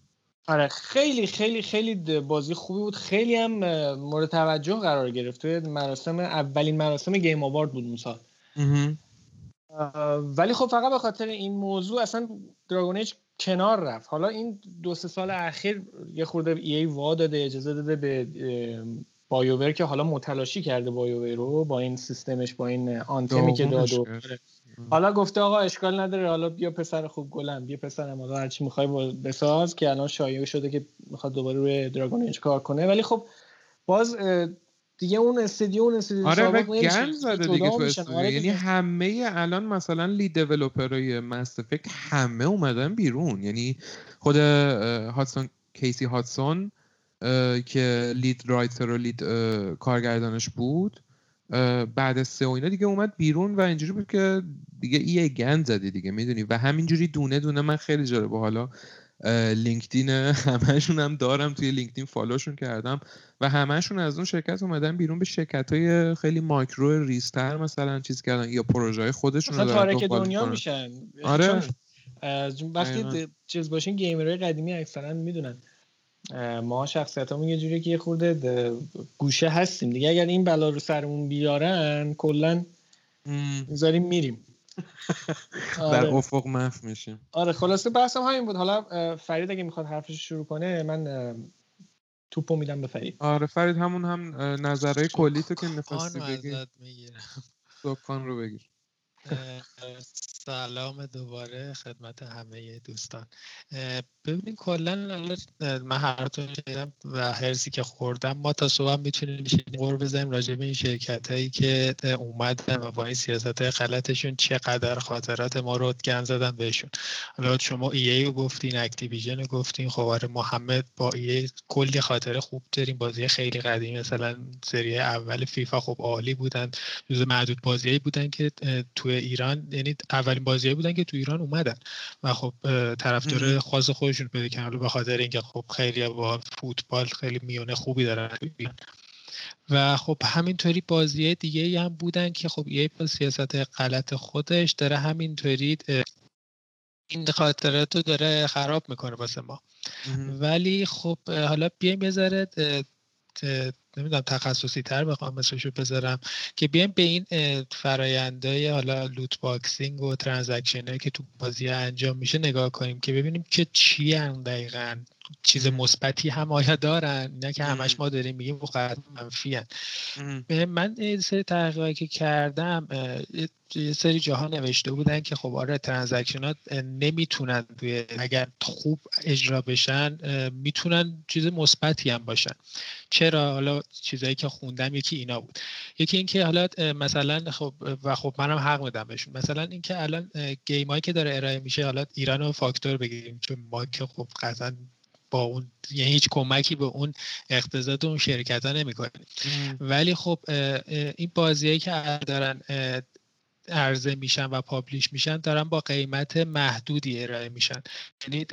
آره خیلی خیلی خیلی بازی خوبی بود، خیلی هم مورد توجه قرار گرفت توی مراسم اولین مراسم گیم آوارد بود اون سال. ولی خب فقط به خاطر این موضوع اصلا دراگون ایج کنار رفت. حالا این دو سه سال اخیر یه خورده ای ای وا داده، اجازه داده به بایوور که حالا متلاشی کرده بایوور رو با این سیستمش، با این آنتمی که داد و حالا گفته آقا اشکال نداره، حالا بیا پسر خوب گلم، بیا پسرم حالا هر چی می‌خوای بساز، که الان شایعه شده که میخواد دوباره روی دراگون ایج کار کنه. ولی خب باز دیگه اون استودیو اون استودیو آره سابق گن زده دیگه تو استودیو، یعنی همه الان مثلا لید دیولپرای ماس افکت همه اومدن بیرون، یعنی خود هاتسون کیسی هاتسون که لید رایتر و لید کارگردانش بود بعد از سه و اینا دیگه اومد بیرون و اینجوری بود که دیگه ایه گند زدی دیگه میدونی. و همینجوری دونه دونه من خیلی جالبه، حالا لینکدین همهشون هم دارم، توی لینکدین فالوشون کردم و همهشون از اون شرکت اومدن بیرون به شرکت‌های خیلی مایکرو ریستر مثلا چیز کردن یا پروژه‌های خودشون رو دارن تو دنیا میشن. آره وقتی چیز باشین گیمرهای قدیمی اکثرا میدونن ما شخصیتامون یه جوری که یه خورده گوشه هستیم دیگه، اگر این بلا رو سرمون بیارن کلا میذاریم میریم در افق محو میشیم. آره خلاصه بحثم همین بود. حالا فرید اگه میخواد حرفش شروع کنه من توپو میدم به فرید. آره فرید همون هم نظرهای کلیتو که میخواستی بگی سکان رو بگیر. سلام دوباره خدمت همه دوستان. ببینید کلا من هر طور شدم و هرسی که خوردم ما تا صبح میتونیم قور بزنیم راجع به این شرکت هایی که اومدن و با این سیاست های غلطشون چقدر خاطرات ما رو گند زدن بهشون. حالا شما ای ای رو گفتین، اکتیویژن رو گفتین، خب آره محمد با ای ای کلی خاطره خوب داریم، بازی خیلی قدیمی مثلا سری اول فیفا خب عالی بودن، جزو معدود بازیایی بودن که توی ایران یعنی اولین بازیایی بودن که تو ایران اومدن و خب طرفدار خاص خودشون پیدا کردن به خاطر اینکه خب خیلی با فوتبال خیلی میونه خوبی دارن و خب همینطوری بازیای دیگه هم بودن که خب یه سیاست غلط خودش داره همینطوری این خاطراتو داره خراب میکنه واسه ما. ولی خب حالا بیایم یه ذره نمیدونم تخصصی تر بخوام مثلشو بذارم که بیایم به این فرآیندهای حالا لوت باکسینگ و ترانزکشنایی که تو بازی انجام میشه نگاه کنیم که ببینیم که چی ان دقیقاً چیز مثبتی هم آیا دارن، نه که همش ما داریم میگیم فقط منفی ان. من یه سری تحقیقاتی که کردم یه سری جاها نوشته بودن که خب آره ترانزکشنات نمیتونن توی اگر خوب اجرا بشن میتونن چیز مثبتی هم باشن. چرا؟ حالا چیزایی که خوندم یکی اینا بود، یکی این که حالا مثلا خب و خب منم حق میدم بهشون، مثلا این که الان گیمایی که داره ارائه میشه، حالا ایرانو فاکتور بگیریم چون ما که خب قطعاً با اون یعنی هیچ کمکی به اون اقتصاد اون شرکتا نمیکنه، ولی خب این بازیایی که دارن عرضه میشن و پابلیش میشن دارن با قیمت محدودی ارائه میشن. یعنی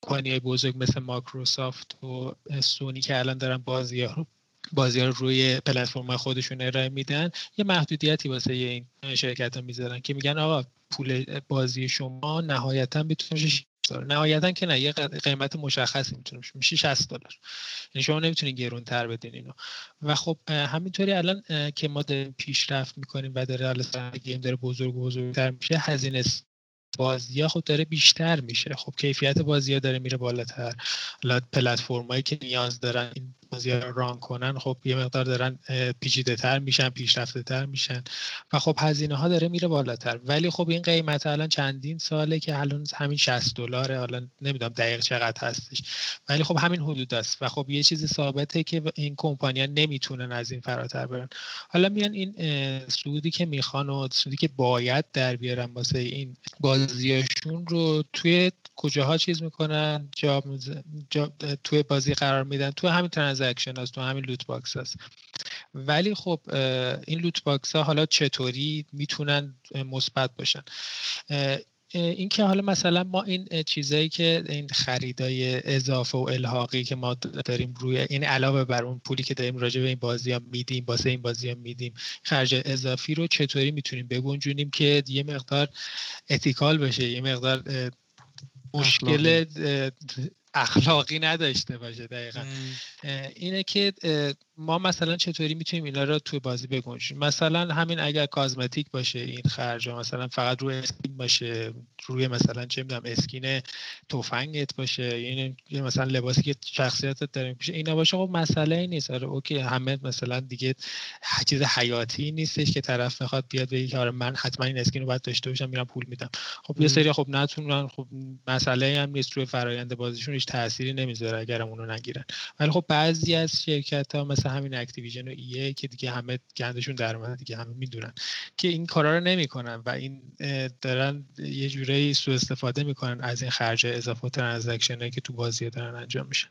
کمپانی‌های بزرگ مثل مایکروسافت و سونی که الان دارن بازی‌ها رو بازی‌ها رو روی پلتفرم‌های خودشون ارائه میدن، یه محدودیتی واسه این شرکت‌ها میذارن که میگن آقا پول بازی شما نهایتاً میتونه شصت دلار، نهایتاً که نه، یه قیمت مشخصی میتونه میشه شصت دلار، یعنی شما نمیتونین گرون‌تر بدین اینو. و خب همینطوری الان که ما پیشرفت میکنیم و داره حالا گیم داره بزرگ و بزرگتر میشه، هزینه بازی‌ها خب داره بیشتر میشه، خب کیفیت بازی‌ها داره میره بالاتر، حالا پلتفرمایی که نیاز دارن این بازی‌ها رو ران کنن خب یه مقدار دارن پیچیده‌تر میشن، پیشرفته‌تر میشن و خب هزینه‌ها داره میره بالاتر. ولی خب این قیمت الان چندین ساله که الان همین شصت دلاره، حالا نمیدونم دقیق چقدر هستش ولی خب همین حدود است و خب یه چیز ثابته که این کمپانی‌ها نمیتونن از این فراتر برن. حالا میان این سودی که میخوان و سودی که باید در بیارن واسه این بازیاشون رو توی کجاها چیز میکنن، جاب جاب توی بازی قرار میدن، توی همین ترانزکشن هست، تو همین لوت باکس هست. ولی خب این لوت باکس ها حالا چطوری میتونن مثبت باشن؟ این که حالا مثلا ما این چیزایی که این خریدای اضافه و الحاقی که ما داریم روی این علاوه بر اون پولی که داریم راجع به این بازی‌ها میدیم، واسه این بازی‌ها میدیم، خرج اضافی رو چطوری میتونیم بگنجونیم که یه مقدار اتیکال بشه، یه مقدار مشکل اخلاقی نداشته باشه. دقیقاً اینه که ما مثلا چطوری میتونیم اینا رو توی بازی بگنجیم. مثلا همین اگر کازمتیک باشه این خرجا، مثلا فقط روی اسکین باشه، روی مثلا چه میدونم اسکین تفنگت باشه، یعنی مثلا لباسی که شخصیتت داره میشه اینا باشه، خب مسئله ای نیست. آره اوکی، همه مثلا دیگه چیز حیاتی نیستش که طرف میخواد بیاد بگه که آره من حتما این اسکین رو باید داشته باشم میرم پول میدم. خب یه سری خب نتونن، خب مسئله هم نیست، روی فرآیند بازیشون هیچ تأثیری نمیذاره اگرم اونو نگیرن. ولی خب بعضی از شرکت‌ها همین اکتیویژن و ایه که دیگه همه گندشون در اومده، دیگه همه میدونن که این کارا رو نمیکنن و این دارن یه جوری سوء استفاده میکنن از این خرج اضافه و ترانزکشنایی که تو بازی دارن انجام میشن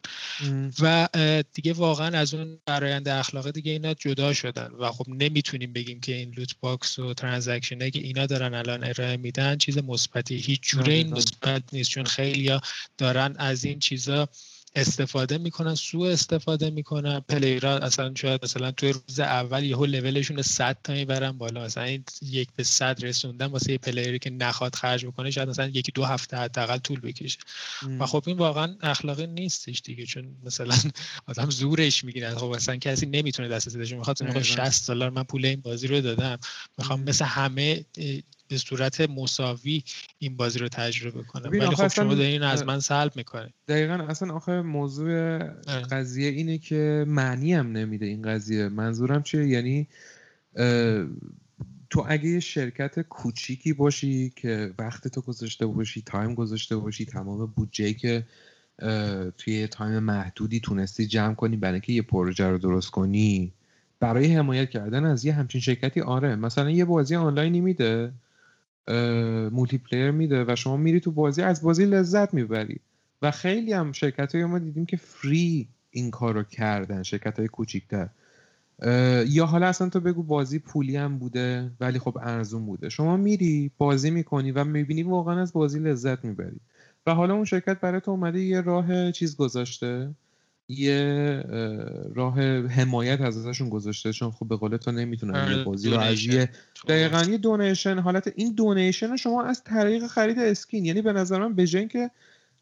و دیگه واقعا از اون فرآیند اخلاقی دیگه اینا جدا شدن و خب نمیتونیم بگیم که این لوت باکس و ترانزکشنایی که اینا دارن الان ارائه میدن چیز مثبتی، هیچ جوری این مثبت نیست، چون خیلیا دارن از این چیزا استفاده میکنن، سوء استفاده میکنن. پلیرها اصلا شاید مثلا توی روز اول یهو لولشون صد تا میبرن بالا، مثلا این یک به صد رسوندن واسه یه پلیری که نخواد خرج بکنه شاید مثلا یکی دو هفته حداقل طول بکشه ام. و خب این واقعا اخلاقی نیستش دیگه، چون مثلا آدم زورش میگیره، خب مثلا کسی نمیتونه دسترسی داشته، میخواد میگه شصت دلار من پول این بازی رو دادم، میخوام مثل همه به صورت مساوی این بازی رو تجربه کنه، ولی خب شما دارین از من سلب میکنه. دقیقاً اصلا آخه موضوع قضیه اینه که معنی هم نمیده این قضیه. منظورم چیه؟ یعنی تو اگه یه شرکت کوچیکی باشی که وقت تو گذاشته باشی، تایم گذاشته باشی، تمام بودجه‌ای که توی تایم محدودی تونستی جمع کنی برای اینکه یه پروژه رو درست کنی، برای حمایت کردن از یه همچین شرکتی، آره مثلا یه بازی آنلاینی میده، مولتی پلیر میده و شما میری تو بازی، از بازی لذت میبری و خیلی هم شرکت‌های ما دیدیم که فری این کارو کردن، شرکت‌های کوچیک‌تر. یا حالا اصلا تو بگو بازی پولی هم بوده ولی خب ارزون بوده، شما میری بازی میکنی و میبینی واقعا از بازی لذت میبری و حالا اون شرکت برای تو اومده یه راه چیز گذاشته، یه راه حمایت از ازشون گذاشته، چون خب به قول تو نمیتونن بازی رو از یه دقیقاً یه دونیشن، حالت این دونیشن شما از طریق خرید اسکین، یعنی به نظر من به جای اینکه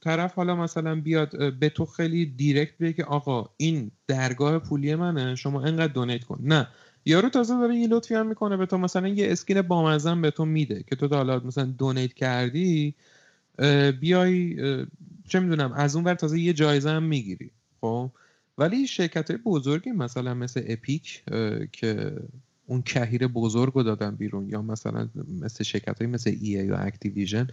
طرف حالا مثلا بیاد به تو خیلی دایرکت بگه که آقا این درگاه پولی منه، شما انقدر دونیت کن. نه، یارو تازه داره یه لطفی هم میکنه به تو، مثلا یه اسکین بامزه به تو میده که تو تا حالا مثلا دونیت کردی، بیای چه میدونم از اون ور تازه یه جایزه هم میگیری. خب ولی شرکت‌های بزرگی مثلا مثل اپیک که اون کهیر بزرگو دادن بیرون، یا مثلا مثل شرکت‌های مثل ای ای و اکتیویژن،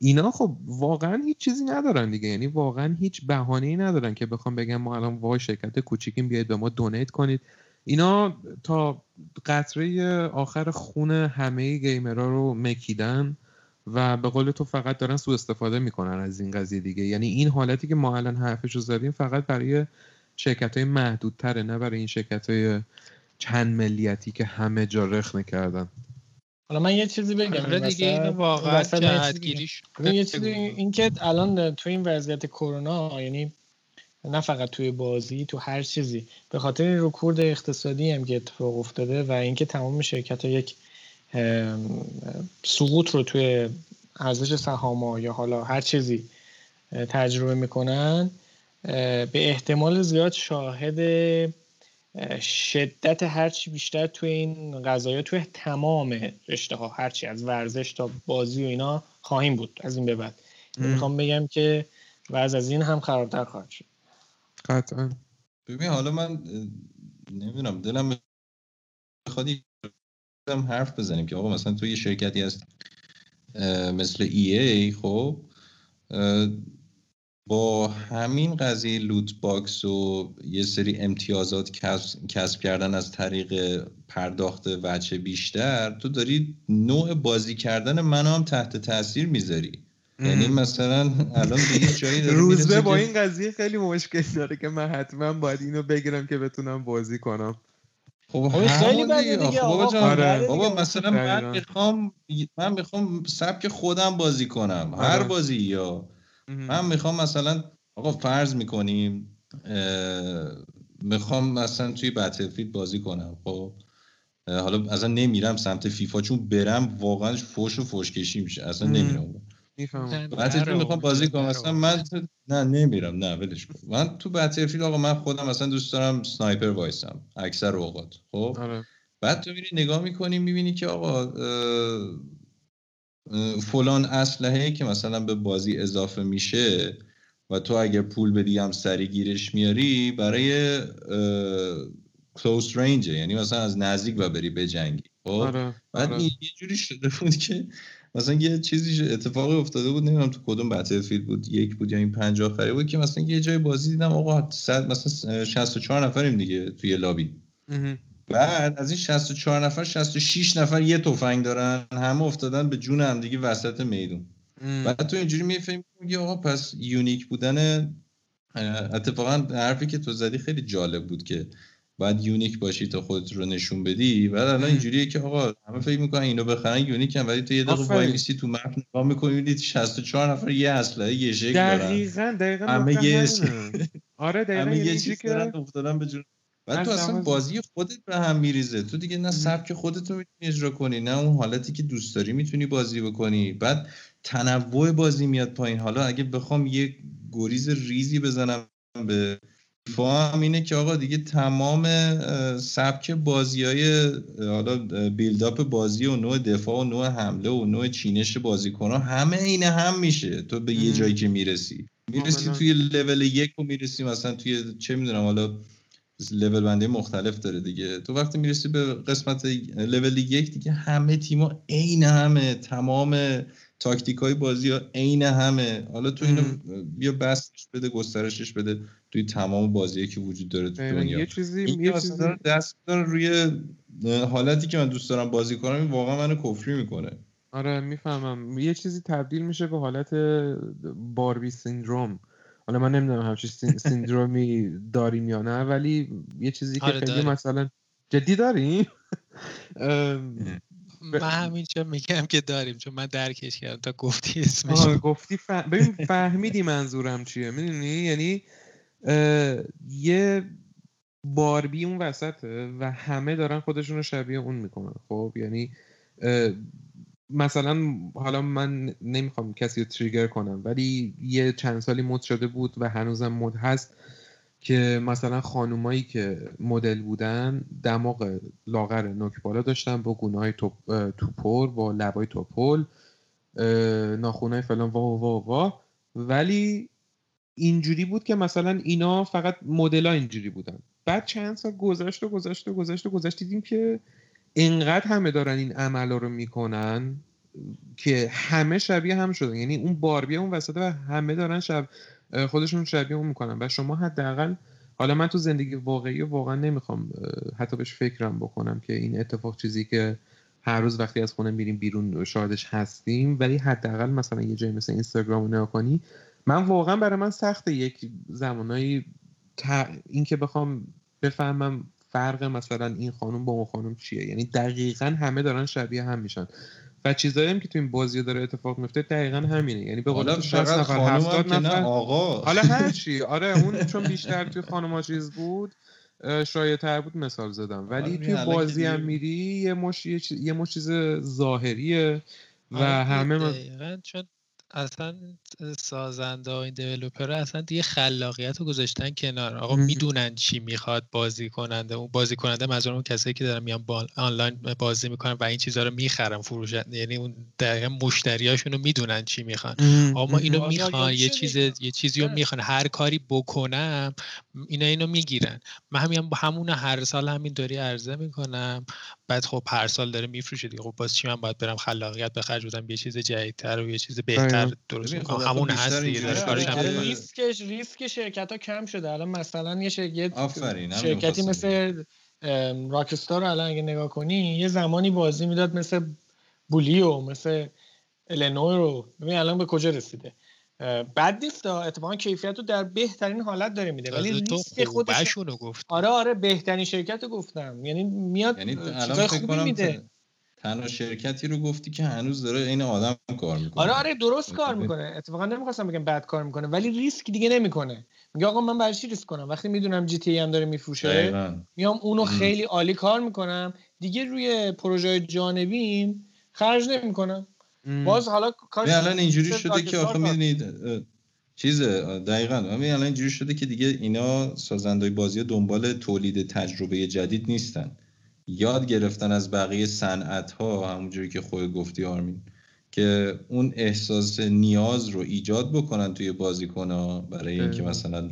اینا خب واقعا هیچ چیزی ندارن دیگه، یعنی واقعا هیچ بهانه‌ای ندارن که بخوام بگم ما الان وای شرکت کوچیکیم بیاید به ما دونیت کنید. اینا تا قطره آخر خون همه گیمرها رو مکیدن و به قول تو فقط دارن سوء استفاده میکنن از این قضیه دیگه. یعنی این حالتی که ما الان حرفشو زدیم فقط برای شرکت‌های محدودتره، نه برای این شرکت‌های چند ملیتی که همه جا رخنه کردن. حالا من یه چیزی بگم دیگه، مثلا اینو واقعا جهتگیریش یه چیزی، این که الان تو این وضعیت کرونا، یعنی نه فقط توی بازی، تو هر چیزی، به خاطر رکود اقتصادی هم که اتفاق افتاده و اینکه تمام شرکت‌ها یک سقوط رو توی ارزش سهام‌ها یا حالا هر چیزی تجربه میکنن، به احتمال زیاد شاهد شدت هرچی بیشتر توی این قضایا توی تمام رشته ها، هرچی از ورزش تا بازی و اینا خواهیم بود از این به بعد. میخوام بگم که وضع از این هم خرابتر خواهد شد قطعا. ببین حالا من نمیدونم، دلم بخوادی حرف بزنیم که آقا مثلا توی یه شرکتی هست مثل ای ای، خب با همین قضیه لوت باکس و یه سری امتیازات کسب, کسب کردن از طریق پرداخت وجه بیشتر، تو داری نوع بازی کردن منو هم تحت تاثیر میذاری. یعنی مثلا الان دیگه جایی داره روزبه با این قضیه خیلی مشکل داره که من حتما باید اینو بگیرم که بتونم بازی کنم. خب خیلی بده دیگه بابا جان. آره. بابا مثلا من میخوام من میخوام سبک خودم بازی کنم. آره. هر بازی یا من میخوام مثلا آقا فرض میکنیم میخوام مثلا توی بتلفیلد بازی کنم، خب حالا اصلا نمیرم سمت فیفا، چون برم واقعا فوش و فوشکشی میشه، اصلا نمیرم. میفهمم بتلفیلد میخوام بازی کنم، مثلا من نه نمیرم، نه ولش کن. من تو بتلفیلد آقا من خودم مثلا دوست دارم سنایپر وایسم اکثر اوقات، خب بعد تو میری نگاه میکنی میبینی که آقا فلان اسلحه‌ای که مثلا به بازی اضافه میشه و تو اگه پول بدی هم سری گیرش میاری، برای کلوز رنج، یعنی مثلا از نزدیک و بری بجنگی. آره، بعد آره. یه جوری شده بود که مثلا یه چیزی اتفاقی افتاده بود، نمیدونم تو کدوم بتلفیلد بود، یک بود یا این پنج آخری بود، که مثلا یه جای بازی دیدم آقا صد مثلا شصت و چهار نفریم دیگه توی لابی. اه. بعد از این شصت و چهار نفر شصت و شش نفر یه تفنگ دارن، همه افتادن به جون هم دیگه وسط میدون. بعد تو اینجوری میفهمی میگی آقا پس یونیک بودن، اتفاقا حرفی که تو زدی خیلی جالب بود که بعد یونیک باشی تا خودت رو نشون بدی. بعد الان اینجوریه که آقا همه فکر میکنن اینو بخرن یونیک هم، ولی تو یه دقیقه وای میسی تو مپ نگاه میکنی شصت و چهار نفر یه اسلحه یه شکل دارن. دقیقاً دقیقاً همه یه آره دقیقاً یه چیزی که افتادن به جون. بعد تو اصلا بازی خودت به هم میریزه، تو دیگه نه سبک خودت رو میتونی اجرا کنی، نه اون حالتی که دوست داری میتونی بازی بکنی. بعد تنوع بازی میاد پایین. حالا اگه بخوام یه گریز ریزی بزنم به فهم اینه که آقا دیگه تمام سبک بازیای حالا بیلداپ بازی و نوع دفاع و نوع حمله و نوع چینش بازیکن‌ها همه اینه هم میشه. تو به یه جایی که میرسی میرسی توی لول یک و میرسی مثلا توی چه میدونم حالا لول بندی مختلف داره دیگه. تو وقتی میرسی به قسمت لول یک دیگه همه تیما عین همه، تمام تاکتیکای بازی ها عین همه. حالا تو اینو بیا بسش بده، گسترشش بده توی تمام بازیایی که وجود داره تو دنیا. یه چیزی یه چیزی داره دست داره روی حالتی که من دوست دارم بازی کنم، این واقعا منو کفری میکنه. آره میفهمم. یه چیزی تبدیل میشه به حالت باربی سندروم. حالا من نمیدونم همچین سیندرومی داریم یا نه، ولی یه چیزی که خیلی مثلا جدی داریم. من همینجا میگم که داریم، چون من درکش کردم تا گفتی اسمش. آه گفتی ف... ببین فهمیدی منظورم چیه، میدونی؟ یعنی یه باربی اون وسطه و همه دارن خودشون رو شبیه اون میکنن. خب یعنی مثلا حالا من نمیخوام کسی رو تریگر کنم ولی یه چند سالی مد شده بود و هنوزم مد هست که مثلا خانومایی که مدل بودن دماغ لاغر نوکبالا داشتن با گونه‌های توپور با لبای توپول ناخونای فلان وا وا وا ولی اینجوری بود که مثلا اینا فقط مدل‌ها اینجوری بودن. بعد چند سال گذشت و گذشت و گذشت و گذشت دیدیم که اینقدر همه دارن این عملا رو میکنن که همه شبیه هم شدن، یعنی اون باربی اون وسط و همه دارن شب خودشون شبیه اون میکنن و شما حداقل، حالا من تو زندگی واقعی واقعا نمیخوام حتی بهش فکرم بکنم که این اتفاق چیزی که هر روز وقتی از خونه میریم بیرون شاهدش هستیم، ولی حداقل مثلا یه جایی مثل اینستاگرام رو نگاه کنی، من واقعا برای من سخته یک زمانایی این که بخوام بفهمم فرق مثلا این خانم با اون خانم چیه، یعنی دقیقاً همه دارن شبیه هم میشن و چیزایی هم که تو این بازی داره اتفاق میفته دقیقاً همینه، یعنی به قول شخص نفر هفتاد نفر آقا حالا هر چی آره اون چون بیشتر توی خانم‌ها چیز بود شایع‌تر بود مثال زدم، ولی توی بازی هم میری یه مش یه, چیز... یه مش چیز ظاهریه و همه دقیقاً چون اصلا سازنده ها این دیولوپرها اصلا دیگه خلاقیت رو گذاشتن کنار، آقا میدونن چی میخواد بازی کننده، اون بازی کننده منظورم اون کسایی که دارن میان آنلاین بازی میکنن و این چیزها رو میخرن فروشنده، یعنی اون دقیقاً مشتریاشون رو میدونن چی میخوان، آقا ما اینو میخوان یه چیز یه چیزی رو میخوان هر کاری بکنم اینا اینو میگیرن. من همین همون هر سال همین داری عرضه میکنم، بعد خب هر سال داره میفروشه دیگه، خب باز چی من باید برم خلاقیت به خرج بدم یه چیز جدیدتر و یه چیز بهتر درست کنم، همون هست دیگه کارش هم. ریسکش ریسک شرکت‌ها کم شده الان، مثلا یه شرکت شرکتی مثل راکستار الان اگه نگاه کنی یه زمانی بازی میداد مثل بولیو مثل النورو، ببین الان به کجا رسیده، بعد نیستا اتفاقا کیفیت رو در بهترین حالت داره میده ولی ریسک خودشون رو گفت. آره آره بهترین شرکت رو گفتم، یعنی میاد یعنی چیزای خوبی میده، تنها شرکتی رو گفتی که هنوز داره این آدم کار میکنه. آره آره درست کار میکنه، اتفاقا نمیخواستم بگم بد کار میکنه ولی ریسک دیگه نمیکنه، میگه آقا من برای چی ریسک کنم وقتی میدونم جی تی ای هم داره میفروشه، میام اونو خیلی عالی کار میکنم دیگه، روی پروژه جانبیم خرج نمیکنم. باز حالا کارش الان اینجوری شده که آخه میدونید چیز دقیقاً همین الان اینجوری شده که دیگه اینا سازندهای بازی دنبال تولید تجربه جدید نیستن، یاد گرفتن از بقیه صنعت‌ها همونجوری که خود گفتی آرمین، که اون احساس نیاز رو ایجاد بکنن توی بازیکن‌ها برای اینکه مثلا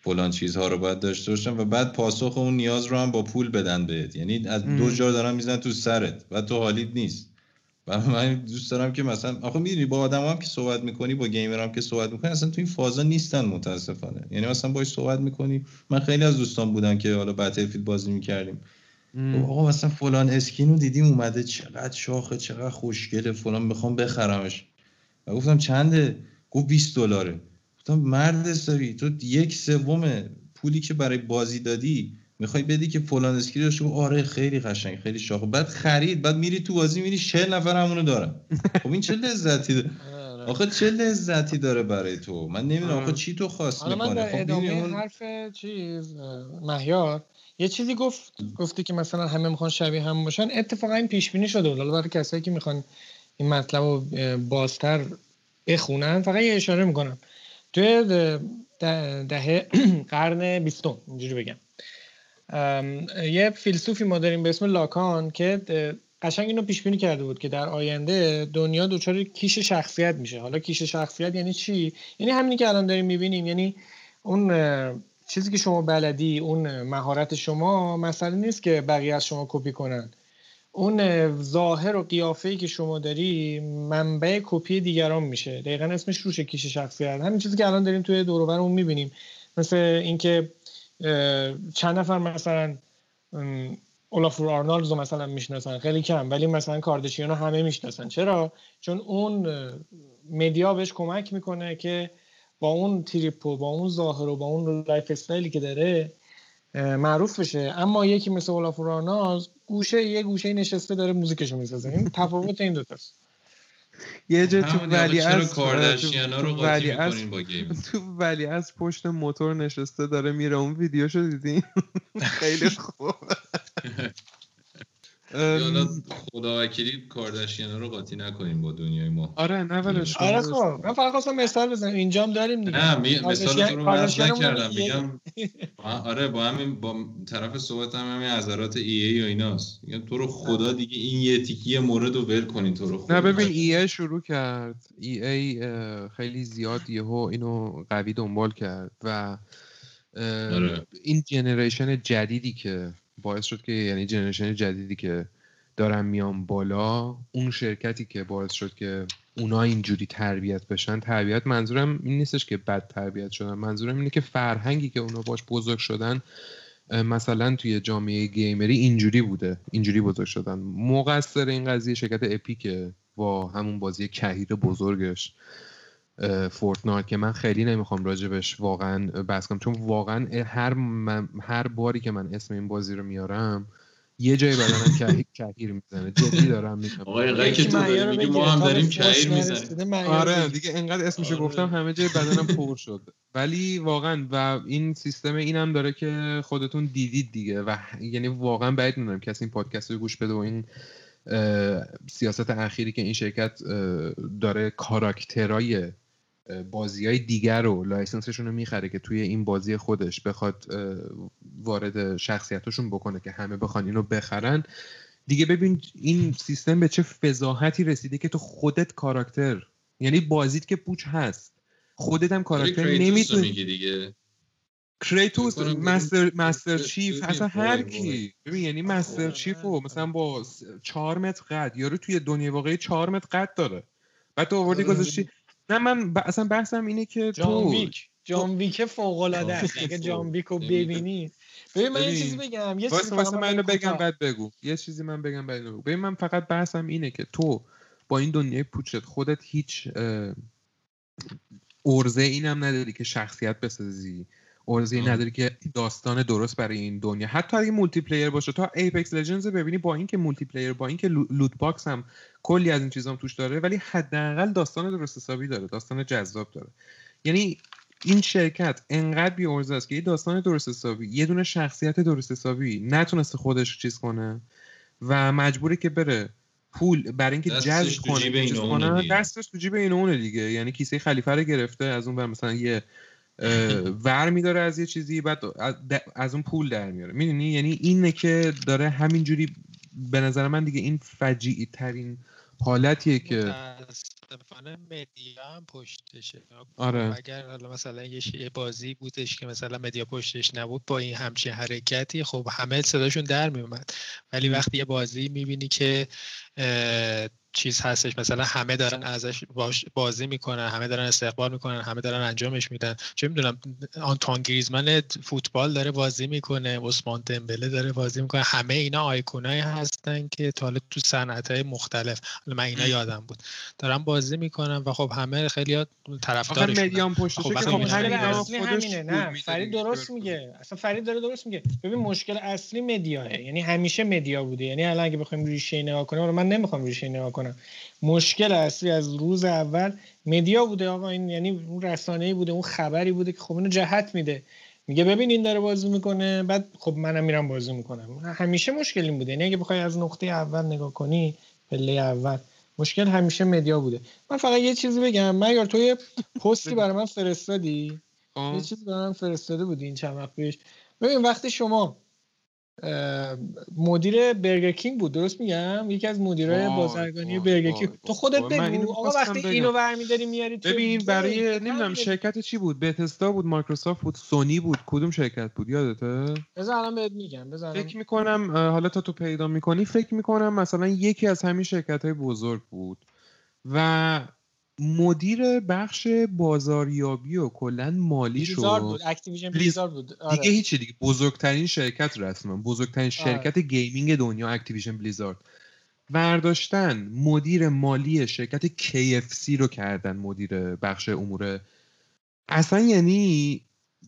فلان چیزها رو باید داشته باشن و بعد پاسخ اون نیاز رو هم با پول بدن بهت، یعنی از دو جا دارن میزنن تو سرت و تو حالیت نیست. و من دوست دارم که مثلا آخه میدونی با آدم هم که صحبت میکنی با گیمر هم که صحبت میکنی اصلا تو این فازا نیستن متاسفانه، یعنی مثلا باهاش صحبت میکنی، من خیلی از دوستان بودن که حالا بتلفیلد بازی میکردیم آقا مثلا فلان اسکینو دیدیم اومده چقدر شاخه چقدر خوشگله فلان میخوام بخرمش و گفتم چنده؟ گفت بیست دلاره. گفتم مرد سری تو یک سوم پولی که برای بازی دادی میخوای بدی که فلان اسکری داشته، آره خیلی قشنگ خیلی شاخه، بعد خرید، بعد میری تو بازی میری شل نفر همونو دارن. خب این چه لذتی داره آخه، چه لذتی داره برای تو؟ من نمیدونم آخه چی تو خواست میکنه. من در ادامه خب حرف چیز مهیار یه چیزی گفت، گفتی که مثلا همه میخوان شبیه هم باشن، اتفاقا این پیش بینی شده ولی برای کسایی که میخوان این مطلب رو بازتر بخونن فقط یه اشاره میکنم تو دهه قرن بیستم اینجوری بگم یه فیلسوفی ما داریم به اسم لاکان که قشنگ اینو پیش بینی کرده بود که در آینده دنیا دوچار کیش شخصیت میشه. حالا کیش شخصیت یعنی چی؟ یعنی همینی که الان داریم میبینیم، یعنی اون چیزی که شما بلدی، اون مهارت شما مسئله نیست که بقیه از شما کپی کنن، اون ظاهر و قیافه‌ای که شما داری منبع کپی دیگران میشه. دقیقاً اسمش روشه، کیش شخصیت. همین چیزی که الان داریم توی دور و برمون میبینیم، مثل اینکه چند نفر مثلا اولافور آرنالدز مثلا میشناسن، خیلی کم، ولی مثلا کارداشیانو همه میشناسن. چرا؟ چون اون مدیا بهش کمک میکنه که با اون تریپ و با اون ظاهر و با اون لایف استایلی که داره معروف بشه. اما یکی مثل اولافور آرنالدز گوشه یه گوشه نشسته داره موزیکشو میسازه. این تفاوت این دو تاست. یه جا تو ولی از کارداشیانا رو قاطی می‌کنین با گیم، تو ولی از پشت موتور نشسته داره میره، اون ویدیوشو دیدین؟ خیلی خوب. یالا خداوکیلی کارداشیانا رو قاطی نکنیم با دنیای ما. آره نه ولش کن. آره خب من فقط خواستم مثال بزنم، اینجا هم داریم دیگه. نه می... مثال تو رو بحث نکردم، میگم آره با همین با طرف صحبت هم همین عذرات ای ای و ایناست. میگم تو رو خدا دیگه این یه تیکیه مورد رو ول کنین تو رو خدا. نه ببین ای ای شروع کرد، ای ای خیلی زیاد یهو اینو قوی دنبال کرد و آره. این جنریشن جدیدی که باعث شد که یعنی جنریشن جدیدی که دارن میان بالا، اون شرکتی که باعث شد که اونا اینجوری تربیت بشن، تربیت منظورم این نیستش که بد تربیت شدن، منظورم اینه که فرهنگی که اونا باش بزرگ شدن مثلا توی جامعه گیمری اینجوری بوده، اینجوری بزرگ شدن. مقصر این قضیه شرکت اپیکه با همون بازی کهیر بزرگش فورتنایت که من خیلی نمیخوام راجبش واقعا بحث کنم، چون واقعا هر من هر باری که من اسم این بازی رو میارم یه جایی بدنم کهیر کهیر میزنه، جدی دارم میگم. آقای قایی که تو داری میگی ما هم داریم کهیر میزنیم. آره دیگه انقدر اسمشو آره. گفتم همه جای بدنم پر شد. ولی واقعا و این سیستم اینم داره که خودتون دیدید دیگه و یعنی واقعا بعید میدونم کسی این پادکست رو گوش بده و این سیاست اخیری که این شرکت داره کاراکترای بازی‌های دیگر رو لایسنسشون رو میخره که توی این بازی خودش بخواد وارد شخصیتشون بکنه که همه بخوان اینو بخرن دیگه. ببین این سیستم به چه فضاحتی رسیده که تو خودت کاراکتر، یعنی بازیت که پوچ هست خودت هم کاراکتر نمیتونی. کریتوس، مستر مستر چیف، اصلا هر کی. ببین یعنی مستر چیفو مثلا با چهار متر قد، یارو توی دنیا واقعی چهار متر قد داره، بعد تو آوردی گذاشتی. نه من اصلا بحثم اینه که جان ویک جان ویک فوق العاده است. اگه جان ویکو ببینی ببین من یه چیزی بگم، یه چیزی واسه من اینو بگم بعد بگو یه چیزی من بگم بعد بگو. ببین من فقط بحثم اینه که تو با این دنیای پوچت خودت هیچ ارزه اینم نداری که شخصیت بسازی، ارزه این نداری که داستان درست برای این دنیا، حتی اگه مولتی پلیئر باشه. تا ایپکس لژندز ببینی با این که مولتی پلیئر، با این که لوت باکس هم کلی از این چیزام توش داره، ولی حداقل داستان درست حسابی داره، داستان جذاب داره. یعنی این شرکت انقدر بی ارزه است که یه داستان درست حسابی، یه دونه شخصیت درست حسابی نتونسته خودش چیز کنه و مجبوره که بره پول برای اینکه جذب کنه دستش تو جیب این اون دیگه. یعنی کیسه خلیفه رو گرفته، از اون بر مثلا یه ور میداره از یه چیزی، بعد از اون پول در میاره. میدونی یعنی اینه که داره همینجوری. به نظر من دیگه این فجیعی ترین حالتیه که متاسفانه مدیا هم پشتشه. آره. اگر مثلا یه بازی بودش که مثلا مدیا پشتش نبود با این همچین حرکتی، خب همه صداشون در میومد. ولی وقتی یه بازی میبینی که چیز هستش، مثلا همه دارن ازش بازی میکنن، همه دارن استقبال میکنن، همه دارن انجامش میدن، چه میدونم آنتوان گریزمان فوتبال داره بازی میکنه، عثمان دمبله داره بازی میکنه، همه اینا آیکونایی هستن که تا حالا تو صنعت‌های مختلف من اینا یادم بود دارن بازی میکنن و خب همه خیلی طرفدارش میدیان پشتشه. خب مشکل اصلی همینه. نه فرید درست میگه، اصلا فرید داره درست میگه. ببین مشکل اصلی مدیاه، یعنی همیشه مدیا بوده. یعنی الان اگه بخوایم ریشه نگاه کنیم، من نمیخوام ریشه نگاه کنم، مشکل اصلی از روز اول مدیا بوده آقا. این یعنی اون رسانه‌ای بوده، اون خبری بوده که خب اینو جهت میده، میگه ببین این داره بازی میکنه، بعد خب منم میرم بازی میکنم. همیشه مشکل این بوده. یعنی اگه بخوای از نقطه اول نگاه کنی، پله اول، مشکل همیشه مدیا بوده. من فقط یه چیزی بگم، مگر تو یه پستی برای من فرستادی، یه چیزی برای من فرستاده بودی این چند وقت پیش. ببین وقتی شما مدیر برگر کینگ بود، درست میگم، یکی از مدیرای بازرگانی برگر کینگ، تو خودت بگو آقا وقتی اینو برمی‌داری میاری تو، ببین برای نمیدونم شرکت چی بود، بتسدا بود، مایکروسافت بود، سونی بود، کدوم شرکت بود یادته؟ بذار الان بهت میگم. بذار فکر میکنم حالا تا تو پیدا میکنی، فکر میکنم مثلا یکی از همین شرکت‌های بزرگ بود و مدیر بخش بازاریابی و کلا مالی شو بلیزارد بود، اکتیویژن بلیزارد بود. آره. دیگه هیچی دیگه، بزرگترین شرکت رسما، بزرگترین شرکت آره. گیمینگ دنیا اکتیویژن بلیزارد. برداشتن مدیر مالی شرکت کی اف سی رو کردن مدیر بخش امور. اصلا یعنی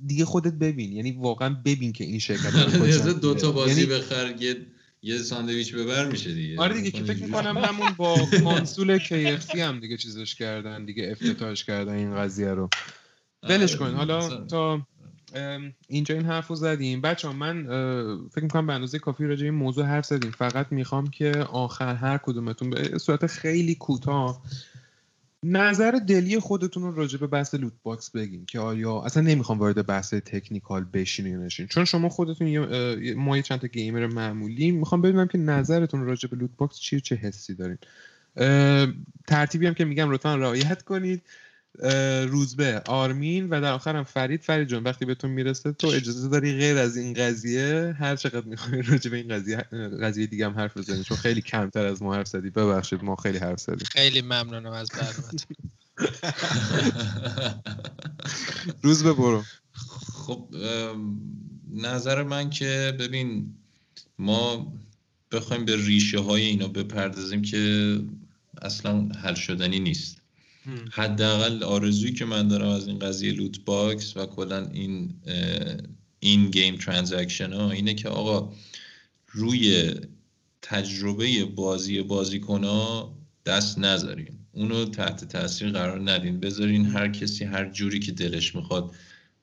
دیگه خودت ببین، یعنی واقعا ببین که این شرکت اصلا دو تا بازی بخره یه ساندویچ ببر میشه دیگه. آره دیگه که فکر می‌کنم همون با کنسول کی اف سی هم دیگه چیزش کردن دیگه، افتتاحش کردن این قضیه رو. ولش کن حالا تا اینجا این حرفو زدیم بچه ها. من فکر میکنم به اندازه کافی راجع به این موضوع حرف زدیم. فقط میخوام که آخر هر کدومتون به صورت خیلی کوتاه نظر دلی خودتون رو راجع به بحث لوت باکس بگین که آیا اصلا نمیخوام وارد بحث تکنیکال بشین یا نشین، چون شما خودتون ما یه چند تا گیمر معمولی میخوام ببینم که نظرتون راجع به لوت باکس چیه، چه حسی دارین. ترتیبی هم که میگم لطفا رعایت کنید. روزبه، آرمین و در آخر هم فرید. فرید جان وقتی بهتون میرسه تو اجازه داری غیر از این قضیه هر چقدر میخوای راجع به این قضیه قضیه دیگه هم حرف بزنی، چون خیلی کمتر از ما حرف زدی. ببخشید ما خیلی حرف زدیم. خیلی ممنونم از برنامه‌ت. روزبه برو. خب نظر من که ببین ما بخوایم به ریشه های اینا بپردازیم که اصلا حل شدنی نیست. حداقل آرزویی که من دارم از این قضیه لوت باکس و کلا این این گیم ترانزکشن ها اینه که آقا روی تجربه بازی بازیکن ها دست نذارین، اونو تحت تاثیر قرار ندین، بذارین هر کسی هر جوری که دلش میخواد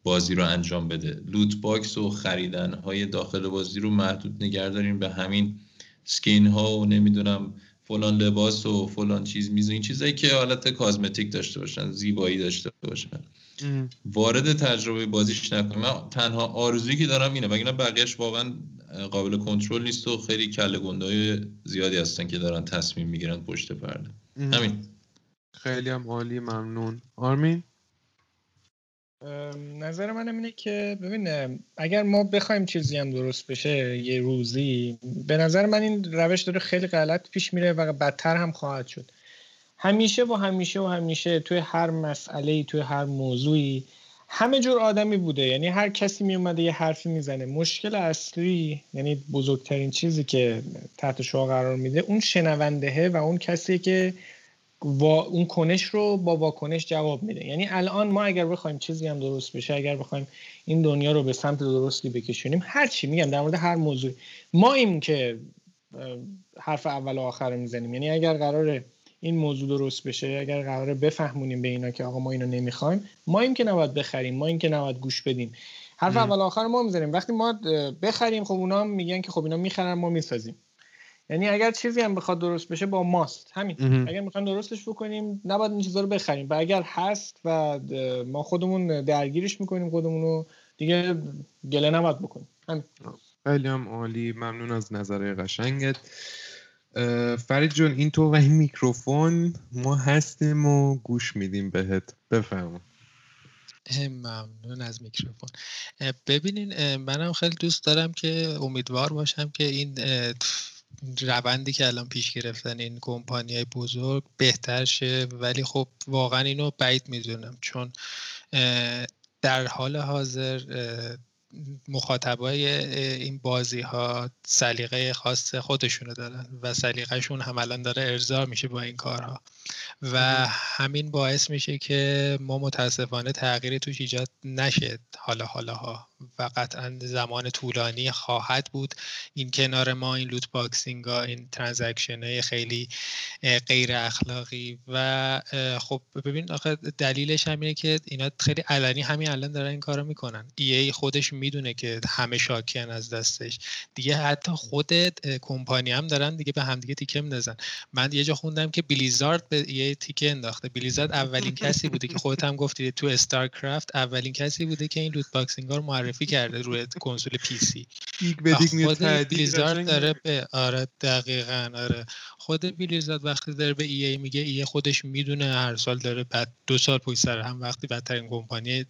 بازی رو انجام بده. لوت باکس و خریدن های داخل بازی رو محدود نگه دارین به همین سکین ها و نمیدونم فلان لباس و فلان چیز میز و این چیزایی که حالت کازمتیک داشته باشن، زیبایی داشته باشن. ام. وارد تجربه بازیش نکنم. من تنها آرزویی که دارم اینه، وگرنه بقیه‌اش واقعا قابل کنترل نیست و خیلی کله گندای زیادی هستن که دارن تصمیم میگیرن پشت پرده. همین. خیلی هم عالی، ممنون. آرمین؟ نظر من اینه که ببین اگر ما بخوایم چیزی هم درست بشه یه روزی، به نظر من این روش داره خیلی غلط پیش میره و بدتر هم خواهد شد. همیشه و همیشه و همیشه توی هر مسئله‌ای، توی هر موضوعی همه جور آدمی بوده، یعنی هر کسی میومده یه حرفی میزنه. مشکل اصلی، یعنی بزرگترین چیزی که تحت شعار قرار میده، اون شنوندهه و اون کسی که و اون کنش رو با واکنش جواب میده. یعنی الان ما اگر بخوایم چیزی هم درست بشه، اگر بخوایم این دنیا رو به سمت درستی بکشونیم، هر چی میگم در مورد هر موضوع، ما این که حرف اول و آخر رو میزنیم. یعنی اگر قراره این موضوع درست بشه، اگر قراره بفهمونیم به اینا که آقا ما اینو نمیخوایم، ما این که نباید بخریم، ما این که نباید گوش بدیم، حرف اول و آخر ما میزنیم. وقتی ما بخریم خب اونا میگن که خب اینا میخرن ما میسازیم. یعنی اگر چیزی هم بخواد درست بشه با ماست، همین. اگر میخوایم درستش بکنیم نباید این چیزا رو بخریم، و اگر هست و ما خودمون درگیرش میکنیم خودمون رو، دیگه گله نباید بکنیم. همین. خیلی هم عالی، ممنون از نظرهای قشنگت. فرید جون این تو و این میکروفون، ما هستیم و گوش میدیم بهت. بفرما. ممنون از میکروفون. ببینین منم خیلی دوست دارم که امیدوار باشم که این روندی که الان پیش گرفتن این کمپانی‌های بزرگ بهتر شه، ولی خب واقعا اینو بعید میدونم، چون در حال حاضر مخاطبای این بازی‌ها سلیقه خاص خودشونو دارن و سلیقه‌شون هم الان داره ارضا میشه با این کارها و همین باعث میشه که ما متاسفانه تغییری توش ایجاد نشه حالا حالاها، و قطعا زمان طولانی خواهد بود این کنار ما این لوت باکسینگ ها، این ترانزکشن های خیلی غیر اخلاقی. و خب ببین آخه دلیلش هم اینه که اینا خیلی علنی همین الان دارن این کارو میکنن. ای ای خودش میدونه که همه شاکیان از دستش دیگه، حتی خود کمپانی هم دارن دیگه به هم دیگه تیکه میندازن. من یه جا خوندم که بلیزارد به ای تیکه انداخته. بلیزارد اولین کسی بوده که خودت هم گفتی تو استارکرافت اولین کسی بوده که این لوت باکسینگ ها رو معرفی کرده روی کنسول پی سی. دیگ به دیگ میاد تعدیل بلیزارد داره به آره دقیقاً آره خود بلیزارد وقتی داره به ای ای میگه، ای خودش میدونه هر سال داره بعد دو سال پشت سر هم وقتی بدترین کمپانی